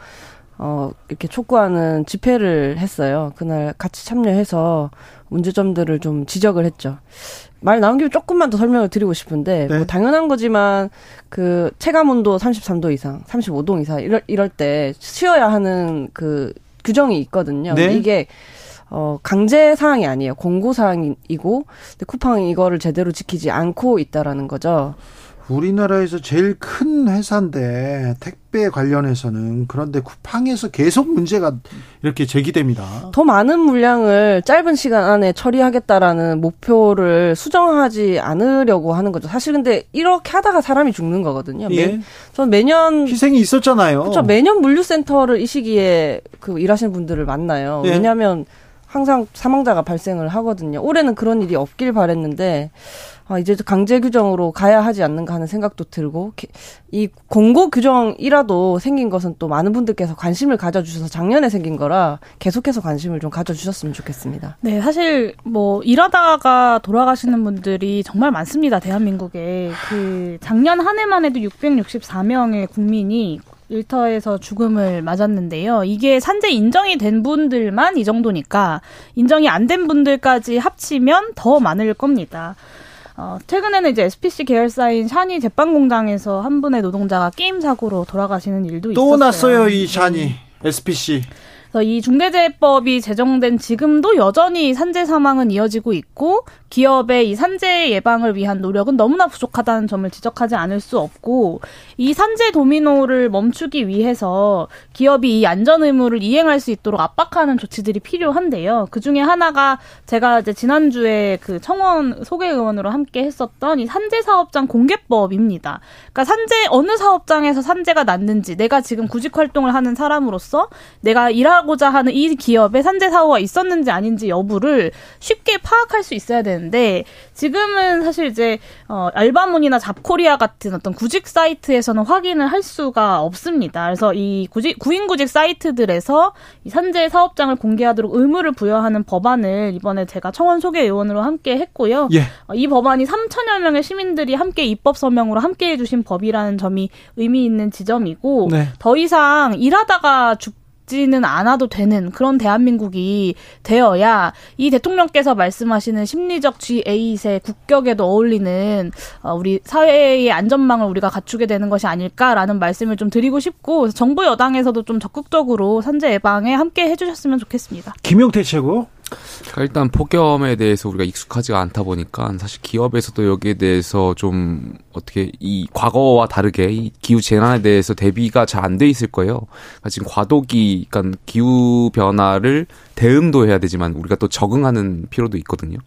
어, 이렇게 촉구하는 집회를 했어요. 그날 같이 참여해서 문제점들을 좀 지적을 했죠. 말 나온 김에 조금만 더 설명을 드리고 싶은데 네. 뭐 당연한 거지만 그 체감온도 삼십삼 도 이상, 삼십오 도 이상 이럴, 이럴 때 쉬어야 하는 그 규정이 있거든요. 네. 이게 어, 강제 사항이 아니에요. 공고 사항이고, 근데 쿠팡이 이거를 제대로 지키지 않고 있다라는 거죠. 우리나라에서 제일 큰 회사인데 택배 관련해서는 그런데 쿠팡에서 계속 문제가 이렇게 제기됩니다. 더 많은 물량을 짧은 시간 안에 처리하겠다라는 목표를 수정하지 않으려고 하는 거죠. 사실 근데 이렇게 하다가 사람이 죽는 거거든요. 예. 매, 전 매년 희생이 있었잖아요. 그렇죠. 매년 물류센터를 이 시기에 그 일하시는 분들을 만나요. 예. 왜냐하면 항상 사망자가 발생을 하거든요. 올해는 그런 일이 없길 바랬는데 아, 이제 강제 규정으로 가야 하지 않는가 하는 생각도 들고 이 공고 규정이라도 생긴 것은 또 많은 분들께서 관심을 가져주셔서 작년에 생긴 거라 계속해서 관심을 좀 가져주셨으면 좋겠습니다. 네, 사실 뭐 일하다가 돌아가시는 분들이 정말 많습니다. 대한민국에 그 작년 한 해만 해도 육백육십사 명의 국민이 일터에서 죽음을 맞았는데요. 이게 산재 인정이 된 분들만 이 정도니까 인정이 안 된 분들까지 합치면 더 많을 겁니다. 어, 최근에는 이제 에스피씨 계열사인 샤니 제빵공장에서 한 분의 노동자가 게임 사고로 돌아가시는 일도 있었어요. 또 났어요, 이 샤니. 에스피씨. 이 중대재해법이 제정된 지금도 여전히 산재 사망은 이어지고 있고 기업의 이 산재 예방을 위한 노력은 너무나 부족하다는 점을 지적하지 않을 수 없고, 이 산재 도미노를 멈추기 위해서 기업이 이 안전 의무를 이행할 수 있도록 압박하는 조치들이 필요한데요. 그중에 하나가 제가 이제 지난주에 그 청원 소개 의원으로 함께 했었던 이 산재 사업장 공개법입니다. 그러니까 산재 어느 사업장에서 산재가 났는지, 내가 지금 구직 활동을 하는 사람으로서 내가 일하고 고자 하는 이 기업에 산재 사고가 있었는지 아닌지 여부를 쉽게 파악할 수 있어야 되는데, 지금은 사실 이제 어, 알바몬이나 잡코리아 같은 어떤 구직 사이트에서는 확인을 할 수가 없습니다. 그래서 이 구직, 구인구직 사이트들에서 이 산재 사업장을 공개하도록 의무를 부여하는 법안을 이번에 제가 청원 소개 의원으로 함께 했고요. 예. 어, 이 법안이 삼천여 명의 시민들이 함께 입법 서명으로 함께 해주신 법이라는 점이 의미 있는 지점이고, 네. 더 이상 일하다가 죽 지는 않아도 되는 그런 대한민국이 되어야 이 대통령께서 말씀하시는 심리적 지에잇의 국격에도 어울리는 우리 사회의 안전망을 우리가 갖추게 되는 것이 아닐까라는 말씀을 좀 드리고 싶고, 정부 여당에서도 좀 적극적으로 산재 예방에 함께 해주셨으면 좋겠습니다. 김용태 최고. 그러니까 일단 폭염에 대해서 우리가 익숙하지가 않다 보니까 사실 기업에서도 여기에 대해서 좀 어떻게 이 과거와 다르게 이 기후 재난에 대해서 대비가 잘 안 돼 있을 거예요. 그러니까 지금 과도기, 그러니까 기후 변화를 대응도 해야 되지만 우리가 또 적응하는 필요도 있거든요.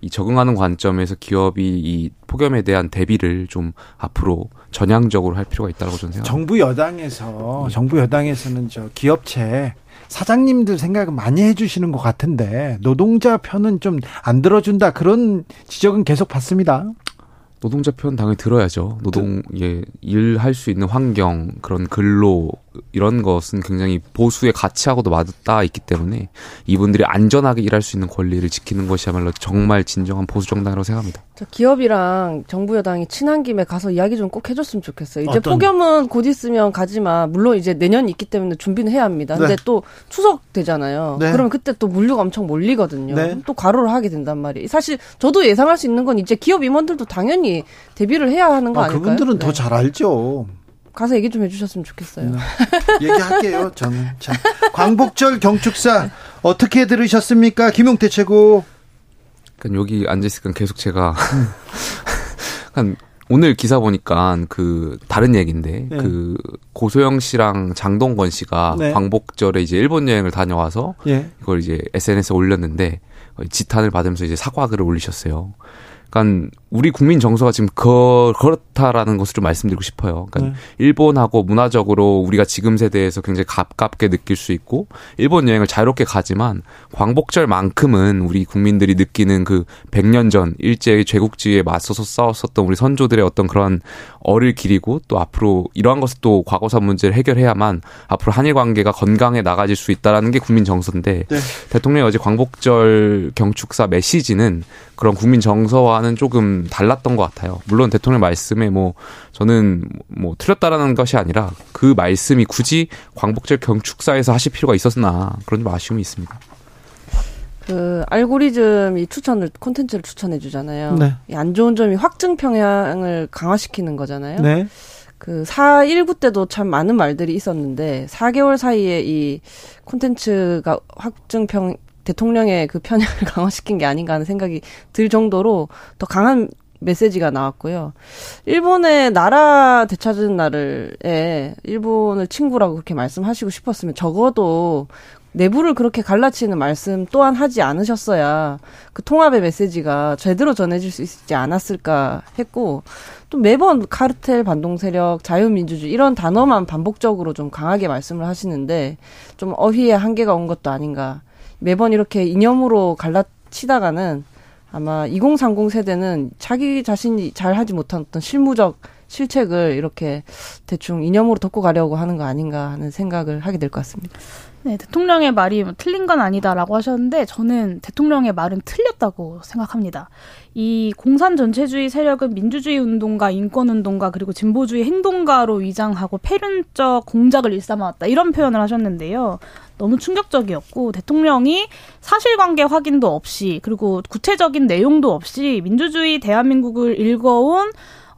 이 적응하는 관점에서 기업이 이 폭염에 대한 대비를 좀 앞으로 전향적으로 할 필요가 있다고 저는 생각합니다. 정부 여당에서 정부 여당에서는 저 기업체 사장님들 생각은 많이 해주시는 것 같은데 노동자 편은 좀 안 들어준다, 그런 지적은 계속 받습니다. 노동자 편 당연히 들어야죠. 노동, 예, 일할 수 있는 환경, 그런 근로, 이런 것은 굉장히 보수의 가치하고도 맞닿아 있기 때문에 이분들이 안전하게 일할 수 있는 권리를 지키는 것이야말로 정말 진정한 보수 정당이라고 생각합니다. 저 기업이랑 정부 여당이 친한 김에 가서 이야기 좀 꼭 해줬으면 좋겠어요. 이제 어떤... 폭염은 곧 있으면 가지만, 물론 이제 내년이 있기 때문에 준비는 해야 합니다. 근데 네. 또 추석 되잖아요. 네. 그러면 그때 또 물류가 엄청 몰리거든요. 네. 또 과로를 하게 된단 말이에요. 사실 저도 예상할 수 있는 건 이제 기업 임원들도 당연히 대비를 해야 하는 거 아, 아닐까요? 그분들은 네. 더 잘 알죠. 가서 얘기 좀 해주셨으면 좋겠어요. 얘기할게요, 저는. 자, 광복절 경축사 어떻게 들으셨습니까, 김용태 최고? 그러니까 여기 앉아있으니까 계속 제가 그러니까 오늘 기사 보니까 그 다른 얘기인데 네. 그 고소영 씨랑 장동건 씨가 네. 광복절에 이제 일본 여행을 다녀와서 네. 이걸 이제 에스엔에스에 올렸는데 지탄을 받으면서 이제 사과글을 올리셨어요. 그러니까 우리 국민 정서가 지금 거, 그렇다라는 것을 좀 말씀드리고 싶어요. 그러니까 네. 일본하고 문화적으로 우리가 지금 세대에서 굉장히 가깝게 느낄 수 있고 일본 여행을 자유롭게 가지만 광복절만큼은 우리 국민들이 느끼는 그 백 년 전 일제의 제국주의에 맞서서 싸웠었던 우리 선조들의 어떤 그런 얼을 기리고, 또 앞으로 이러한 것을 또 과거사 문제를 해결해야만 앞으로 한일 관계가 건강해 나가질 수 있다는 게 국민 정서인데 네. 대통령이 어제 광복절 경축사 메시지는 그런 국민 정서와는 조금 달랐던 것 같아요. 물론 대통령 말씀에 뭐 저는 뭐 틀렸다라는 것이 아니라 그 말씀이 굳이 광복절 경축사에서 하실 필요가 있었나, 그런 좀 아쉬움이 있습니다. 그 알고리즘이 추천을 콘텐츠를 추천해 주잖아요. 네. 이 안 좋은 점이 확증 평양을 강화시키는 거잖아요. 네. 그 사 일구 때도 참 많은 말들이 있었는데 사 개월 사이에 이 콘텐츠가 확증 평 대통령의 그 편향을 강화시킨 게 아닌가 하는 생각이 들 정도로 더 강한 메시지가 나왔고요. 일본의 나라 되찾은 날에 일본을 친구라고 그렇게 말씀하시고 싶었으면 적어도 내부를 그렇게 갈라치는 말씀 또한 하지 않으셨어야 그 통합의 메시지가 제대로 전해질 수 있지 않았을까 했고, 또 매번 카르텔, 반동세력, 자유민주주의 이런 단어만 반복적으로 좀 강하게 말씀을 하시는데 좀 어휘의 한계가 온 것도 아닌가. 매번 이렇게 이념으로 갈라치다가는 아마 이공삼공 세대는 자기 자신이 잘하지 못한 어떤 실무적 실책을 이렇게 대충 이념으로 덮고 가려고 하는 거 아닌가 하는 생각을 하게 될 것 같습니다. 네, 대통령의 말이 틀린 건 아니다라고 하셨는데 저는 대통령의 말은 틀렸다고 생각합니다. 이 공산 전체주의 세력은 민주주의 운동가, 인권운동가, 그리고 진보주의 행동가로 위장하고 패륜적 공작을 일삼아왔다, 이런 표현을 하셨는데요. 너무 충격적이었고 대통령이 사실관계 확인도 없이 그리고 구체적인 내용도 없이 민주주의 대한민국을 일궈온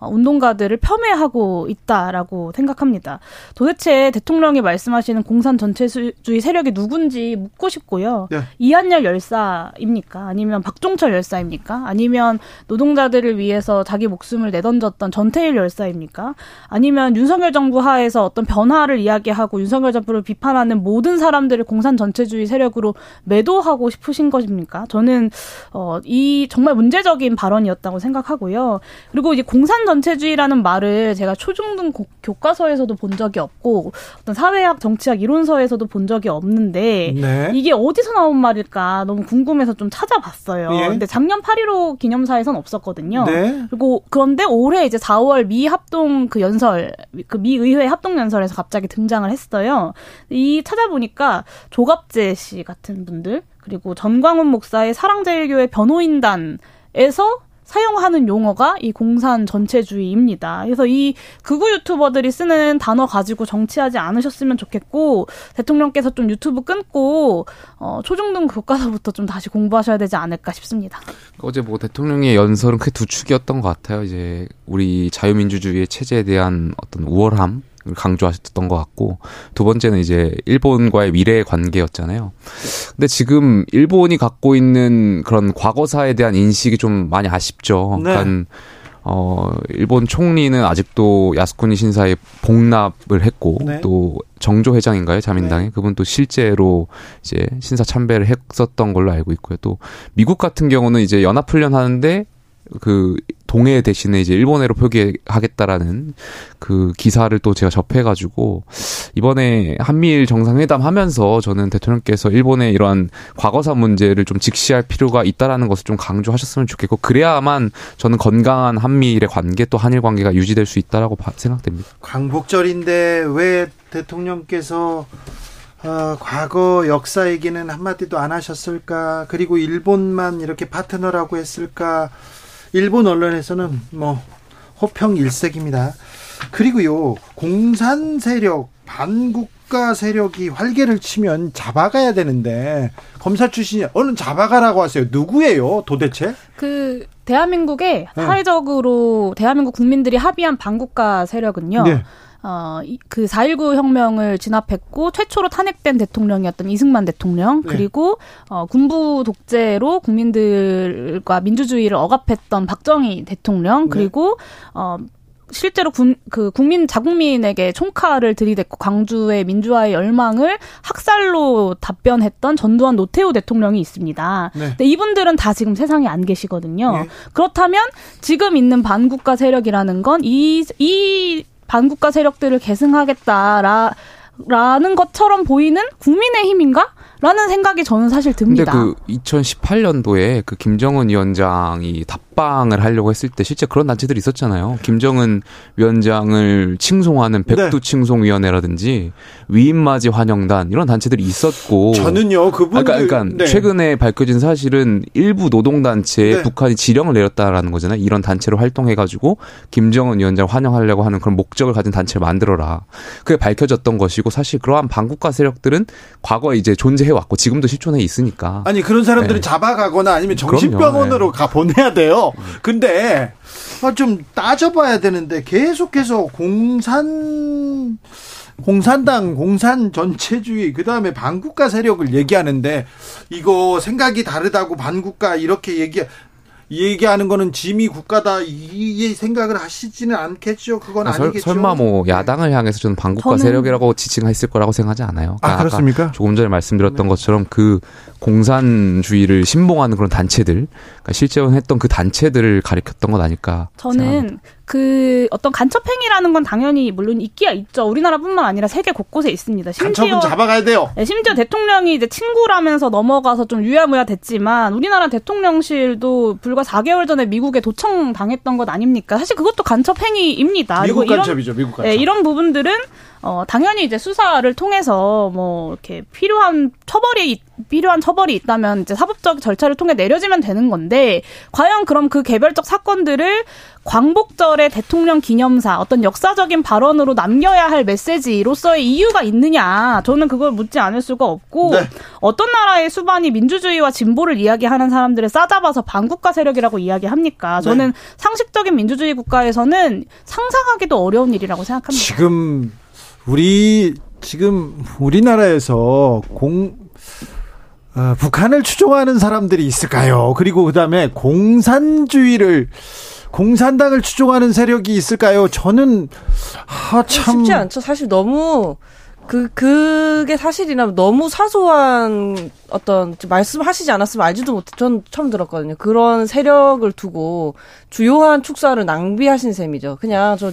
운동가들을 폄훼하고 있다라고 생각합니다. 도대체 대통령이 말씀하시는 공산 전체주의 세력이 누군지 묻고 싶고요. 네. 이한열 열사입니까? 아니면 박종철 열사입니까? 아니면 노동자들을 위해서 자기 목숨을 내던졌던 전태일 열사입니까? 아니면 윤석열 정부 하에서 어떤 변화를 이야기하고 윤석열 정부를 비판하는 모든 사람들을 공산 전체주의 세력으로 매도하고 싶으신 것입니까? 저는 어, 이 정말 문제적인 발언이었다고 생각하고요. 그리고 이제 공산 전체주의라는 말을 제가 초중등 고, 교과서에서도 본 적이 없고 어떤 사회학, 정치학 이론서에서도 본 적이 없는데 네. 이게 어디서 나온 말일까 너무 궁금해서 좀 찾아봤어요. 예. 근데 작년 팔일오 기념사에선 없었거든요. 네. 그리고 그런데 올해 이제 사월 미 합동 그 연설, 그 미 의회 합동 연설에서 갑자기 등장을 했어요. 이 찾아보니까 조갑재 씨 같은 분들 그리고 전광훈 목사의 사랑제일교회 변호인단에서 사용하는 용어가 이 공산 전체주의입니다. 그래서 이 극우 유튜버들이 쓰는 단어 가지고 정치하지 않으셨으면 좋겠고 대통령께서 좀 유튜브 끊고 어, 초중등 교과서부터 좀 다시 공부하셔야 되지 않을까 싶습니다. 어제 뭐 대통령의 연설은 크게 두 축이었던 것 같아요. 이제 우리 자유민주주의의 체제에 대한 어떤 우월함 강조하셨던 것 같고 두 번째는 이제 일본과의 미래의 관계였잖아요. 근데 지금 일본이 갖고 있는 그런 과거사에 대한 인식이 좀 많이 아쉽죠. 네. 그러니까 어, 일본 총리는 아직도 야스쿠니 신사에 복납을 했고 네. 또 정조 회장인가요? 자민당에. 네. 그분 또 실제로 이제 신사 참배를 했었던 걸로 알고 있고요. 또 미국 같은 경우는 이제 연합훈련 하는데 그 동해 대신에 이제 일본해로 표기하겠다라는 그 기사를 또 제가 접해가지고 이번에 한미일 정상회담 하면서 저는 대통령께서 일본의 이러한 과거사 문제를 좀 직시할 필요가 있다라는 것을 좀 강조하셨으면 좋겠고 그래야만 저는 건강한 한미일의 관계 또 한일 관계가 유지될 수 있다라고 생각됩니다. 광복절인데 왜 대통령께서 어, 과거 역사 얘기는 한마디도 안 하셨을까? 그리고 일본만 이렇게 파트너라고 했을까? 일본 언론에서는 뭐 호평 일색입니다. 그리고요 공산 세력 반국가 세력이 활개를 치면 잡아가야 되는데 검사 출신이 얼른 잡아가라고 하세요. 누구예요 도대체? 그 대한민국에 네. 사회적으로 대한민국 국민들이 합의한 반국가 세력은요. 네. 어, 그 사일구 혁명을 진압했고 최초로 탄핵된 대통령이었던 이승만 대통령 그리고 네. 어, 군부 독재로 국민들과 민주주의를 억압했던 박정희 대통령 그리고 네. 어, 실제로 군, 그 국민 자국민에게 총칼을 들이댔고 광주의 민주화의 열망을 학살로 답변했던 전두환 노태우 대통령이 있습니다. 네. 근데 이분들은 다 지금 세상에 안 계시거든요. 네. 그렇다면 지금 있는 반국가 세력이라는 건 이 이 반국가 세력들을 계승하겠다라 라는 것처럼 보이는 국민의힘인가? 라는 생각이 저는 사실 듭니다. 근데 그 이천십팔 년도에 그 김정은 위원장이 답방을 하려고 했을 때 실제 그런 단체들이 있었잖아요. 김정은 위원장을 칭송하는 백두칭송위원회라든지 위인맞이 환영단 이런 단체들이 있었고 저는요 그분들 그러니까, 그러니까 네. 최근에 밝혀진 사실은 일부 노동단체에 네. 북한이 지령을 내렸다라는 거잖아요. 이런 단체로 활동해가지고 김정은 위원장을 환영하려고 하는 그런 목적을 가진 단체를 만들어라. 그게 밝혀졌던 것이고 사실 그러한 반국가 세력들은 과거에 이제 존재해 왔고 지금도 실존해 있으니까. 아니 그런 사람들은 네. 잡아가거나 아니면 정신병원으로 네. 가 보내야 돼요. 근데 좀 따져봐야 되는데 계속해서 공산 공산당 공산 전체주의 그다음에 반국가 세력을 얘기하는데 이거 생각이 다르다고 반국가 이렇게 얘기 얘기하는 거는 짐이 국가다 이 생각을 하시지는 않겠죠. 그건 아, 설, 아니겠죠. 설마 뭐 야당을 향해서 저는 반국가 저는... 세력이라고 지칭했을 거라고 생각하지 않아요. 그러니까 아 그렇습니까? 조금 전에 말씀드렸던 네. 것처럼 그 공산주의를 신봉하는 그런 단체들, 그러니까 실제로 했던 그 단체들을 가리켰던 건 아닐까 저는 생각합니다. 그 어떤 간첩행위라는 건 당연히 물론 있기야 있죠. 우리나라뿐만 아니라 세계 곳곳에 있습니다. 심지어, 간첩은 잡아가야 돼요. 네, 심지어 대통령이 이제 친구라면서 넘어가서 좀 유야무야 됐지만 우리나라 대통령실도 불과 사 개월 전에 미국에 도청 당했던 것 아닙니까? 사실 그것도 간첩행위입니다. 미국 간첩이죠. 미국 간첩. 네, 이런 부분들은 어, 당연히 이제 수사를 통해서 뭐 이렇게 필요한 처벌이 필요한 처벌이 있다면 이제 사법적 절차를 통해 내려지면 되는 건데, 과연 그럼 그 개별적 사건들을 광복절의 대통령 기념사 어떤 역사적인 발언으로 남겨야 할 메시지로서의 이유가 있느냐, 저는 그걸 묻지 않을 수가 없고, 네. 어떤 나라의 수반이 민주주의와 진보를 이야기하는 사람들을 싸잡아서 반국가 세력이라고 이야기합니까? 저는 네. 상식적인 민주주의 국가에서는 상상하기도 어려운 일이라고 생각합니다. 지금 우리 지금 우리나라에서 공 어, 북한을 추종하는 사람들이 있을까요? 그리고 그다음에 공산주의를 공산당을 추종하는 세력이 있을까요? 저는 아, 참 쉽지 않죠. 사실 너무 그 그게 사실이나 너무 사소한 어떤 말씀하시지 않았으면 알지도 못해. 전 처음 들었거든요. 그런 세력을 두고 주요한 축사를 낭비하신 셈이죠. 그냥 저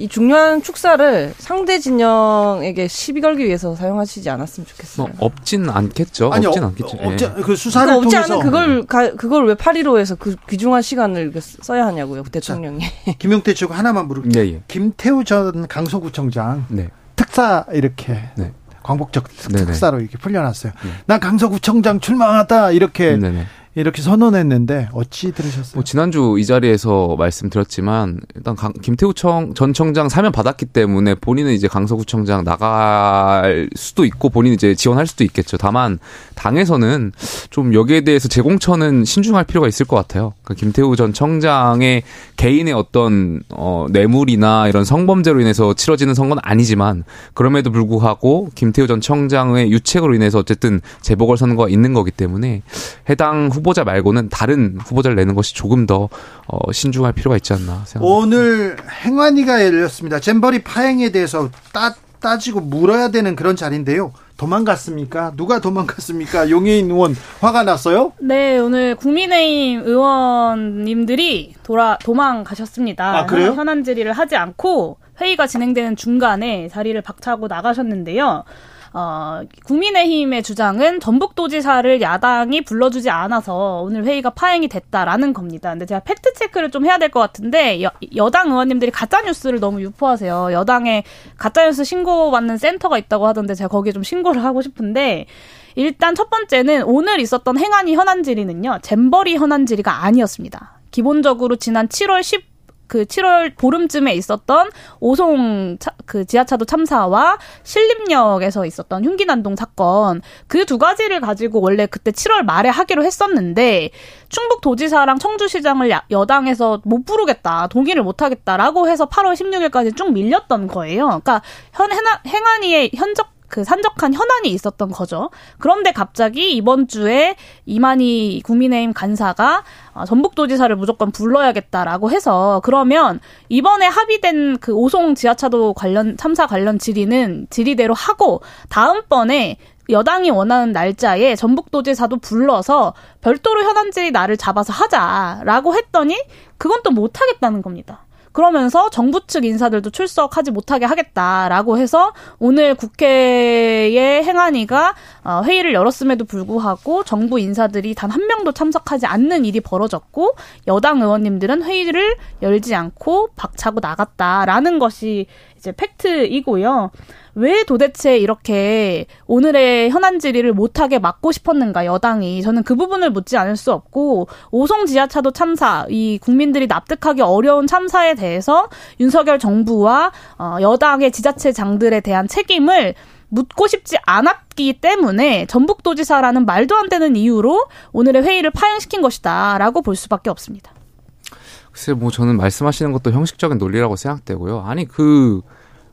이 중요한 축사를 상대 진영에게 시비 걸기 위해서 사용하시지 않았으면 좋겠어요. 뭐, 없진 않겠죠. 아니, 없진 어, 않겠죠. 없지, 예. 그 수사를 그러니까 통해서. 없지 않은 그걸, 가, 그걸 왜 팔점십오에서 그 귀중한 시간을 써야 하냐고요, 대통령이. 자, 김용태 측 하나만 물을게요. 네, 예. 김태우 전 강서구청장 네. 특사 이렇게. 네. 광복적 특사로 네네. 이렇게 풀려났어요. 네. 난 강서구청장 출마하다 이렇게 네네. 이렇게 선언했는데 어찌 들으셨어요? 뭐 지난주 이 자리에서 말씀드렸지만 일단 강, 김태우 청, 전 청장 사면 받았기 때문에 본인은 이제 강서구청장 나갈 수도 있고 본인이 이제 지원할 수도 있겠죠. 다만 당에서는 좀 여기에 대해서 제공처는 신중할 필요가 있을 것 같아요. 그러니까 김태우 전 청장의 개인의 어떤 어, 뇌물이나 이런 성범죄로 인해서 치러지는 선거는 아니지만 그럼에도 불구하고 김 김태우 전 청장의 유책으로 인해서 어쨌든 재보궐선거가 있는 거기 때문에 해당 후보자 말고는 다른 후보자를 내는 것이 조금 더 신중할 필요가 있지 않나 생각합니다. 오늘 행안위가 열렸습니다. 잼버리 파행에 대해서 따, 따지고 물어야 되는 그런 자리인데요. 도망갔습니까? 누가 도망갔습니까? 용혜인 의원 화가 났어요? 네, 오늘 국민의힘 의원님들이 돌아 도망가셨습니다. 아, 그래요? 현안 질의를 하지 않고 회의가 진행되는 중간에 자리를 박차고 나가셨는데요. 어, 국민의힘의 주장은 전북도지사를 야당이 불러주지 않아서 오늘 회의가 파행이 됐다라는 겁니다. 근데 제가 팩트체크를 좀 해야 될 것 같은데 여, 여당 의원님들이 가짜뉴스를 너무 유포하세요. 여당에 가짜뉴스 신고받는 센터가 있다고 하던데 제가 거기에 좀 신고를 하고 싶은데, 일단 첫 번째는 오늘 있었던 행안위 현안 질의는요, 잼버리 현안 질의가 아니었습니다. 기본적으로 지난 칠월 십일 그 칠월 보름쯤에 있었던 오송 차, 그 지하차도 참사와 신림역에서 있었던 흉기난동 사건, 그 두 가지를 가지고 원래 그때 칠월 말에 하기로 했었는데 충북도지사랑 청주시장을 야, 여당에서 못 부르겠다, 동의를 못하겠다라고 해서 팔월 십육일까지 쭉 밀렸던 거예요. 그러니까 현 행안, 행안위의 현적 그 산적한 현안이 있었던 거죠. 그런데 갑자기 이번 주에 이만희 국민의힘 간사가 전북도지사를 무조건 불러야겠다라고 해서, 그러면 이번에 합의된 그 오송 지하차도 관련 참사 관련 질의는 질의대로 하고 다음번에 여당이 원하는 날짜에 전북도지사도 불러서 별도로 현안질의 날을 잡아서 하자라고 했더니 그건 또 못하겠다는 겁니다. 그러면서 정부 측 인사들도 출석하지 못하게 하겠다라고 해서 오늘 국회의 행안위가 회의를 열었음에도 불구하고 정부 인사들이 단 한 명도 참석하지 않는 일이 벌어졌고, 여당 의원님들은 회의를 열지 않고 박차고 나갔다라는 것이 이제 팩트이고요. 왜 도대체 이렇게 오늘의 현안 질의를 못하게 막고 싶었는가, 여당이. 저는 그 부분을 묻지 않을 수 없고, 오송 지하차도 참사, 이 국민들이 납득하기 어려운 참사에 대해서 윤석열 정부와 여당의 지자체장들에 대한 책임을 묻고 싶지 않았기 때문에 전북도지사라는 말도 안 되는 이유로 오늘의 회의를 파행시킨 것이다라고 볼 수밖에 없습니다. 글쎄, 뭐 저는 말씀하시는 것도 형식적인 논리라고 생각되고요. 아니, 그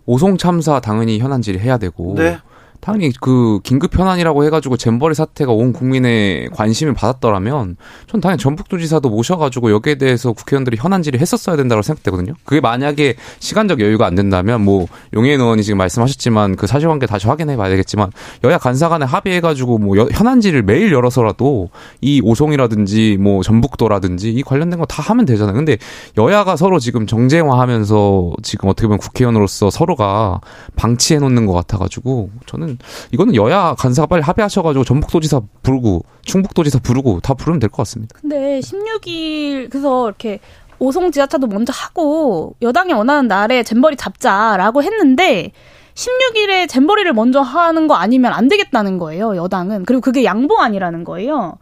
오송 참사 당연히 현안 질의해야 되고 네. 당연히 그 긴급 현안이라고 해가지고 잼버리 사태가 온 국민의 관심을 받았더라면 전 당연히 전북도지사도 모셔가지고 여기에 대해서 국회의원들이 현안 질의했었어야 된다고 생각되거든요. 그게 만약에 시간적 여유가 안 된다면 뭐 용혜인 의원이 지금 말씀하셨지만 그 사실관계 다시 확인해봐야 되겠지만 여야 간사 간에 합의해가지고 뭐 현안 질의를 매일 열어서라도 이 오송이라든지 뭐 전북도라든지 이 관련된 거 다 하면 되잖아요. 근데 여야가 서로 지금 정쟁화하면서 지금 어떻게 보면 국회의원으로서 서로가 방치해놓는 것 같아가지고 저는. 이거는 여야 간사가 빨리 합의하셔가지고 전북도지사 부르고 충북도지사 부르고 다 부르면 될 것 같습니다. 근데 십육 일 그래서 이렇게 오송 지하차도 먼저 하고 여당이 원하는 날에 잼버리 잡자라고 했는데 십육 일에 잼버리를 먼저 하는 거 아니면 안 되겠다는 거예요, 여당은. 그리고 그게 양보 아니라는 거예요.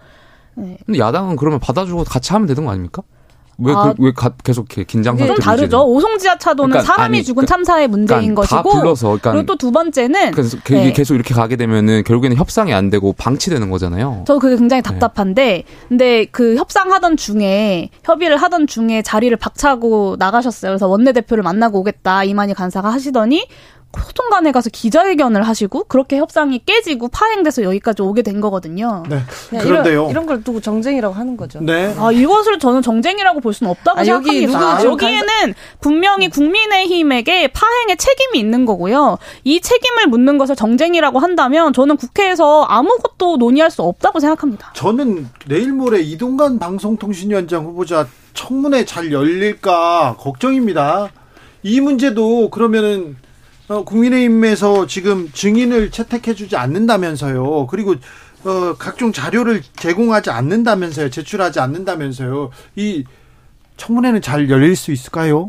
네. 근데 야당은 그러면 받아주고 같이 하면 되는 거 아닙니까? 왜, 아, 그, 왜 가, 계속 긴장상 좀 다르죠. 오송지하차도는 그러니까, 사람이 아니, 죽은 그러니까, 참사의 문제인 그러니까 것이고 다 불러서, 그러니까, 그리고 또 두 번째는 그래서 네. 계속 이렇게 가게 되면은 결국에는 협상이 안 되고 방치되는 거잖아요. 저 그게 굉장히 답답한데 네. 근데 그 협상하던 중에 협의를 하던 중에 자리를 박차고 나가셨어요. 그래서 원내대표를 만나고 오겠다 이만희 간사가 하시더니 소통관에 가서 기자회견을 하시고 그렇게 협상이 깨지고 파행돼서 여기까지 오게 된 거거든요. 네. 그런데요. 이런, 이런 걸 두고 정쟁이라고 하는 거죠. 네. 아, 이것을 저는 정쟁이라고 볼 수는 없다고 아, 생각합니다. 여기 여기에는 간사... 분명히 국민의힘에게 파행의 책임이 있는 거고요. 이 책임을 묻는 것을 정쟁이라고 한다면 저는 국회에서 아무것도 논의할 수 없다고 생각합니다. 저는 내일모레 이동관 방송통신위원장 후보자 청문회 잘 열릴까 걱정입니다. 이 문제도 그러면은 어, 국민의힘에서 지금 증인을 채택해주지 않는다면서요. 그리고 어, 각종 자료를 제공하지 않는다면서요. 제출하지 않는다면서요. 이 청문회는 잘 열릴 수 있을까요?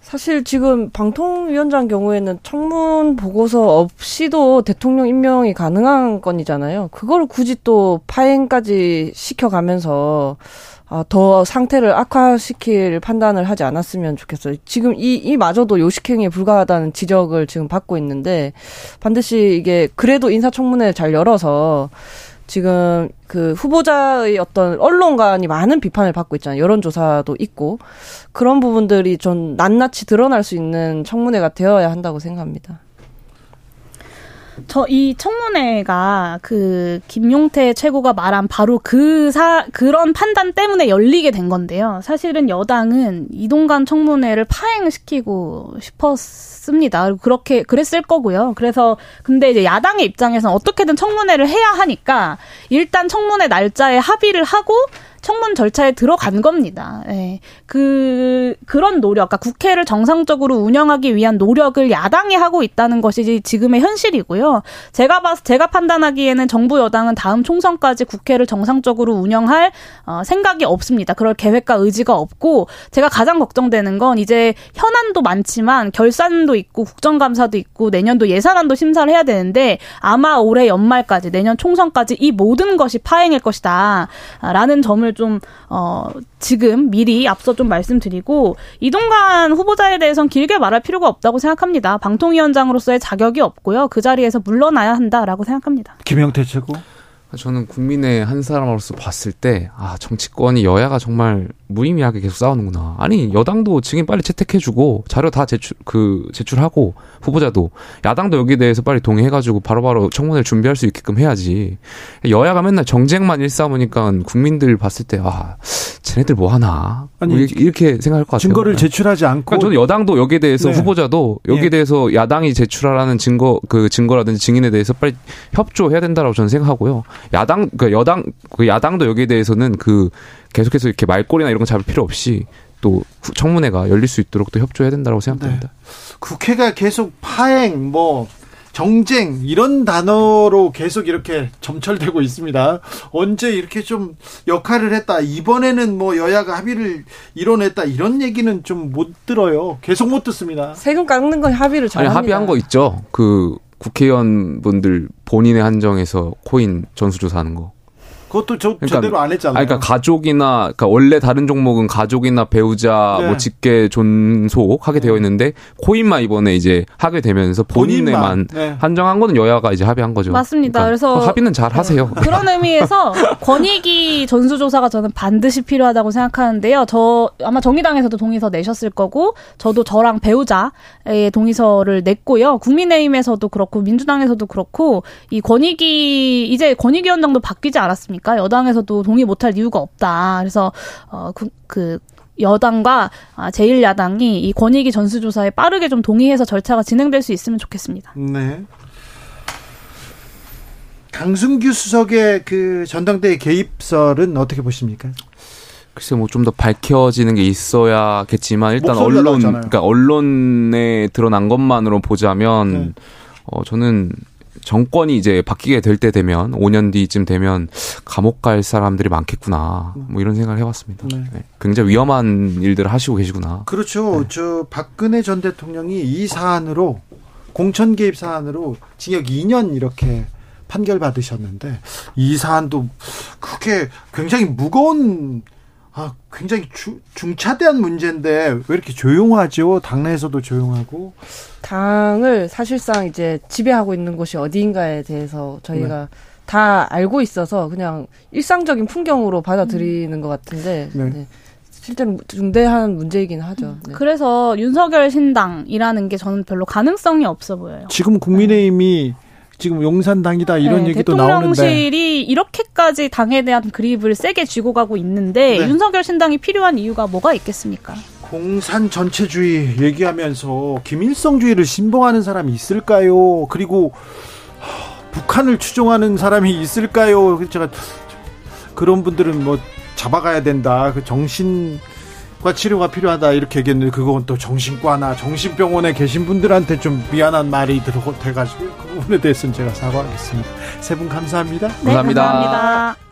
사실 지금 방통위원장 경우에는 청문 보고서 없이도 대통령 임명이 가능한 건이잖아요. 그걸 굳이 또 파행까지 시켜가면서 아, 더 상태를 악화시킬 판단을 하지 않았으면 좋겠어요. 지금 이, 이마저도 요식행위에 불과하다는 지적을 지금 받고 있는데 반드시 이게 그래도 인사청문회 잘 열어서 지금 그 후보자의 어떤 언론관이 많은 비판을 받고 있잖아요. 여론조사도 있고 그런 부분들이 좀 낱낱이 드러날 수 있는 청문회가 되어야 한다고 생각합니다. 저 이 청문회가 그 김용태 최고가 말한 바로 그 사 그런 판단 때문에 열리게 된 건데요. 사실은 여당은 이동관 청문회를 파행시키고 싶었습니다. 그리고 그렇게 그랬을 거고요. 그래서 근데 이제 야당의 입장에서는 어떻게든 청문회를 해야 하니까 일단 청문회 날짜에 합의를 하고 청문 절차에 들어간 겁니다. 예. 그, 그런 노력, 그러니까 국회를 정상적으로 운영하기 위한 노력을 야당이 하고 있다는 것이 지금의 현실이고요. 제가 봐서, 제가 판단하기에는 정부 여당은 다음 총선까지 국회를 정상적으로 운영할 어, 생각이 없습니다. 그럴 계획과 의지가 없고, 제가 가장 걱정되는 건 이제 현안도 많지만 결산도 있고 국정감사도 있고 내년도 예산안도 심사를 해야 되는데 아마 올해 연말까지, 내년 총선까지 이 모든 것이 파행일 것이다. 라는 점을 좀 어, 지금 미리 앞서 좀 말씀드리고 이동관 후보자에 대해서는 길게 말할 필요가 없다고 생각합니다. 방통위원장으로서의 자격이 없고요. 그 자리에서 물러나야 한다라고 생각합니다. 김용태 최고? 저는 국민의 한 사람으로서 봤을 때 아, 정치권이 여야가 정말 무의미하게 계속 싸우는구나. 아니 여당도 증인 빨리 채택해주고 자료 다 제출, 그 제출하고 후보자도 야당도 여기에 대해서 빨리 동의해가지고 바로바로 청문회를 준비할 수 있게끔 해야지. 여야가 맨날 정쟁만 일삼으니까 국민들 봤을 때 아, 쟤네들 뭐하나 아니, 이렇게 생각할 것 같아요. 증거를 제출하지 않고 그러니까 저는 여당도 여기에 대해서 네. 후보자도 여기에 네. 대해서 야당이 제출하라는 증거 그 증거라든지 증인에 대해서 빨리 협조해야 된다라고 저는 생각하고요. 야당 그 여당 그 야당도 여기에 대해서는 그 계속해서 이렇게 말꼬리나 이런 거 잡을 필요 없이 또 청문회가 열릴 수 있도록 또 협조해야 된다고 생각됩니다. 네. 국회가 계속 파행, 뭐 정쟁 이런 단어로 계속 이렇게 점철되고 있습니다. 언제 이렇게 좀 역할을 했다. 이번에는 뭐 여야가 합의를 이뤄냈다. 이런 얘기는 좀 못 들어요. 계속 못 듣습니다. 세금 깎는 건 합의를 잘합니다. 합의한 거 있죠. 그 국회의원분들 본인의 한정에서 코인 전수조사하는 거. 그것도 저, 그러니까, 제대로 안 했잖아요. 아니, 그러니까 가족이나 그러니까 원래 다른 종목은 가족이나 배우자 네. 뭐 직계 존속 하게 네. 되어 있는데 코인만 이번에 이제 하게 되면서 본인에만 네. 한정한 거는 여야가 이제 합의한 거죠. 맞습니다. 그러니까 그래서 합의는 잘 하세요. 네. 그런 의미에서 권익위 전수조사가 저는 반드시 필요하다고 생각하는데요. 저 아마 정의당에서도 동의서 내셨을 거고 저도 저랑 배우자의 동의서를 냈고요. 국민의힘에서도 그렇고 민주당에서도 그렇고 이 권익위 이제 권익위원장도 바뀌지 않았습니까? 여당에서도 동의 못할 이유가 없다. 그래서 어, 그, 그 여당과 아, 제일 야당이 이 권익위 전수조사에 빠르게 좀 동의해서 절차가 진행될 수 있으면 좋겠습니다. 네. 강승규 수석의 그 전당대회 개입설은 어떻게 보십니까? 글쎄 뭐 좀 더 밝혀지는 게 있어야겠지만 일단 언론 그러니까 언론에 드러난 것만으로 보자면 네. 어, 저는. 정권이 이제 바뀌게 될 때 되면 오 년 뒤쯤 되면 감옥 갈 사람들이 많겠구나 뭐 이런 생각을 해봤습니다. 네. 네. 굉장히 위험한 일들을 하시고 계시구나. 그렇죠. 네. 저 박근혜 전 대통령이 이 사안으로 공천 개입 사안으로 징역 이 년 이렇게 판결받으셨는데, 이 사안도 그렇게 굉장히 무거운, 아, 굉장히 주, 중차대한 문제인데 왜 이렇게 조용하죠? 당내에서도 조용하고. 당을 사실상 이제 지배하고 있는 곳이 어디인가에 대해서 저희가 네. 다 알고 있어서 그냥 일상적인 풍경으로 받아들이는 음. 것 같은데 네. 네. 실제로 중대한 문제이긴 하죠. 네. 그래서 윤석열 신당이라는 게 저는 별로 가능성이 없어 보여요. 지금 국민의힘이 네. 지금 용산당이다 이런 네, 얘기도 나오는데 대통령실이 이렇게까지 당에 대한 그립을 세게 쥐고 가고 있는데 네. 윤석열 신당이 필요한 이유가 뭐가 있겠습니까? 공산 전체주의 얘기하면서 김일성주의를 신봉하는 사람이 있을까요? 그리고 하, 북한을 추종하는 사람이 있을까요? 제가 그런 분들은 뭐 잡아가야 된다, 그 정신과 치료가 필요하다 이렇게 얘기했는데 그건 또 정신과나 정신병원에 계신 분들한테 좀 미안한 말이 들어가지고 그 부분에 대해서는 제가 사과하겠습니다. 세 분 감사합니다. 네, 감사합니다. 감사합니다.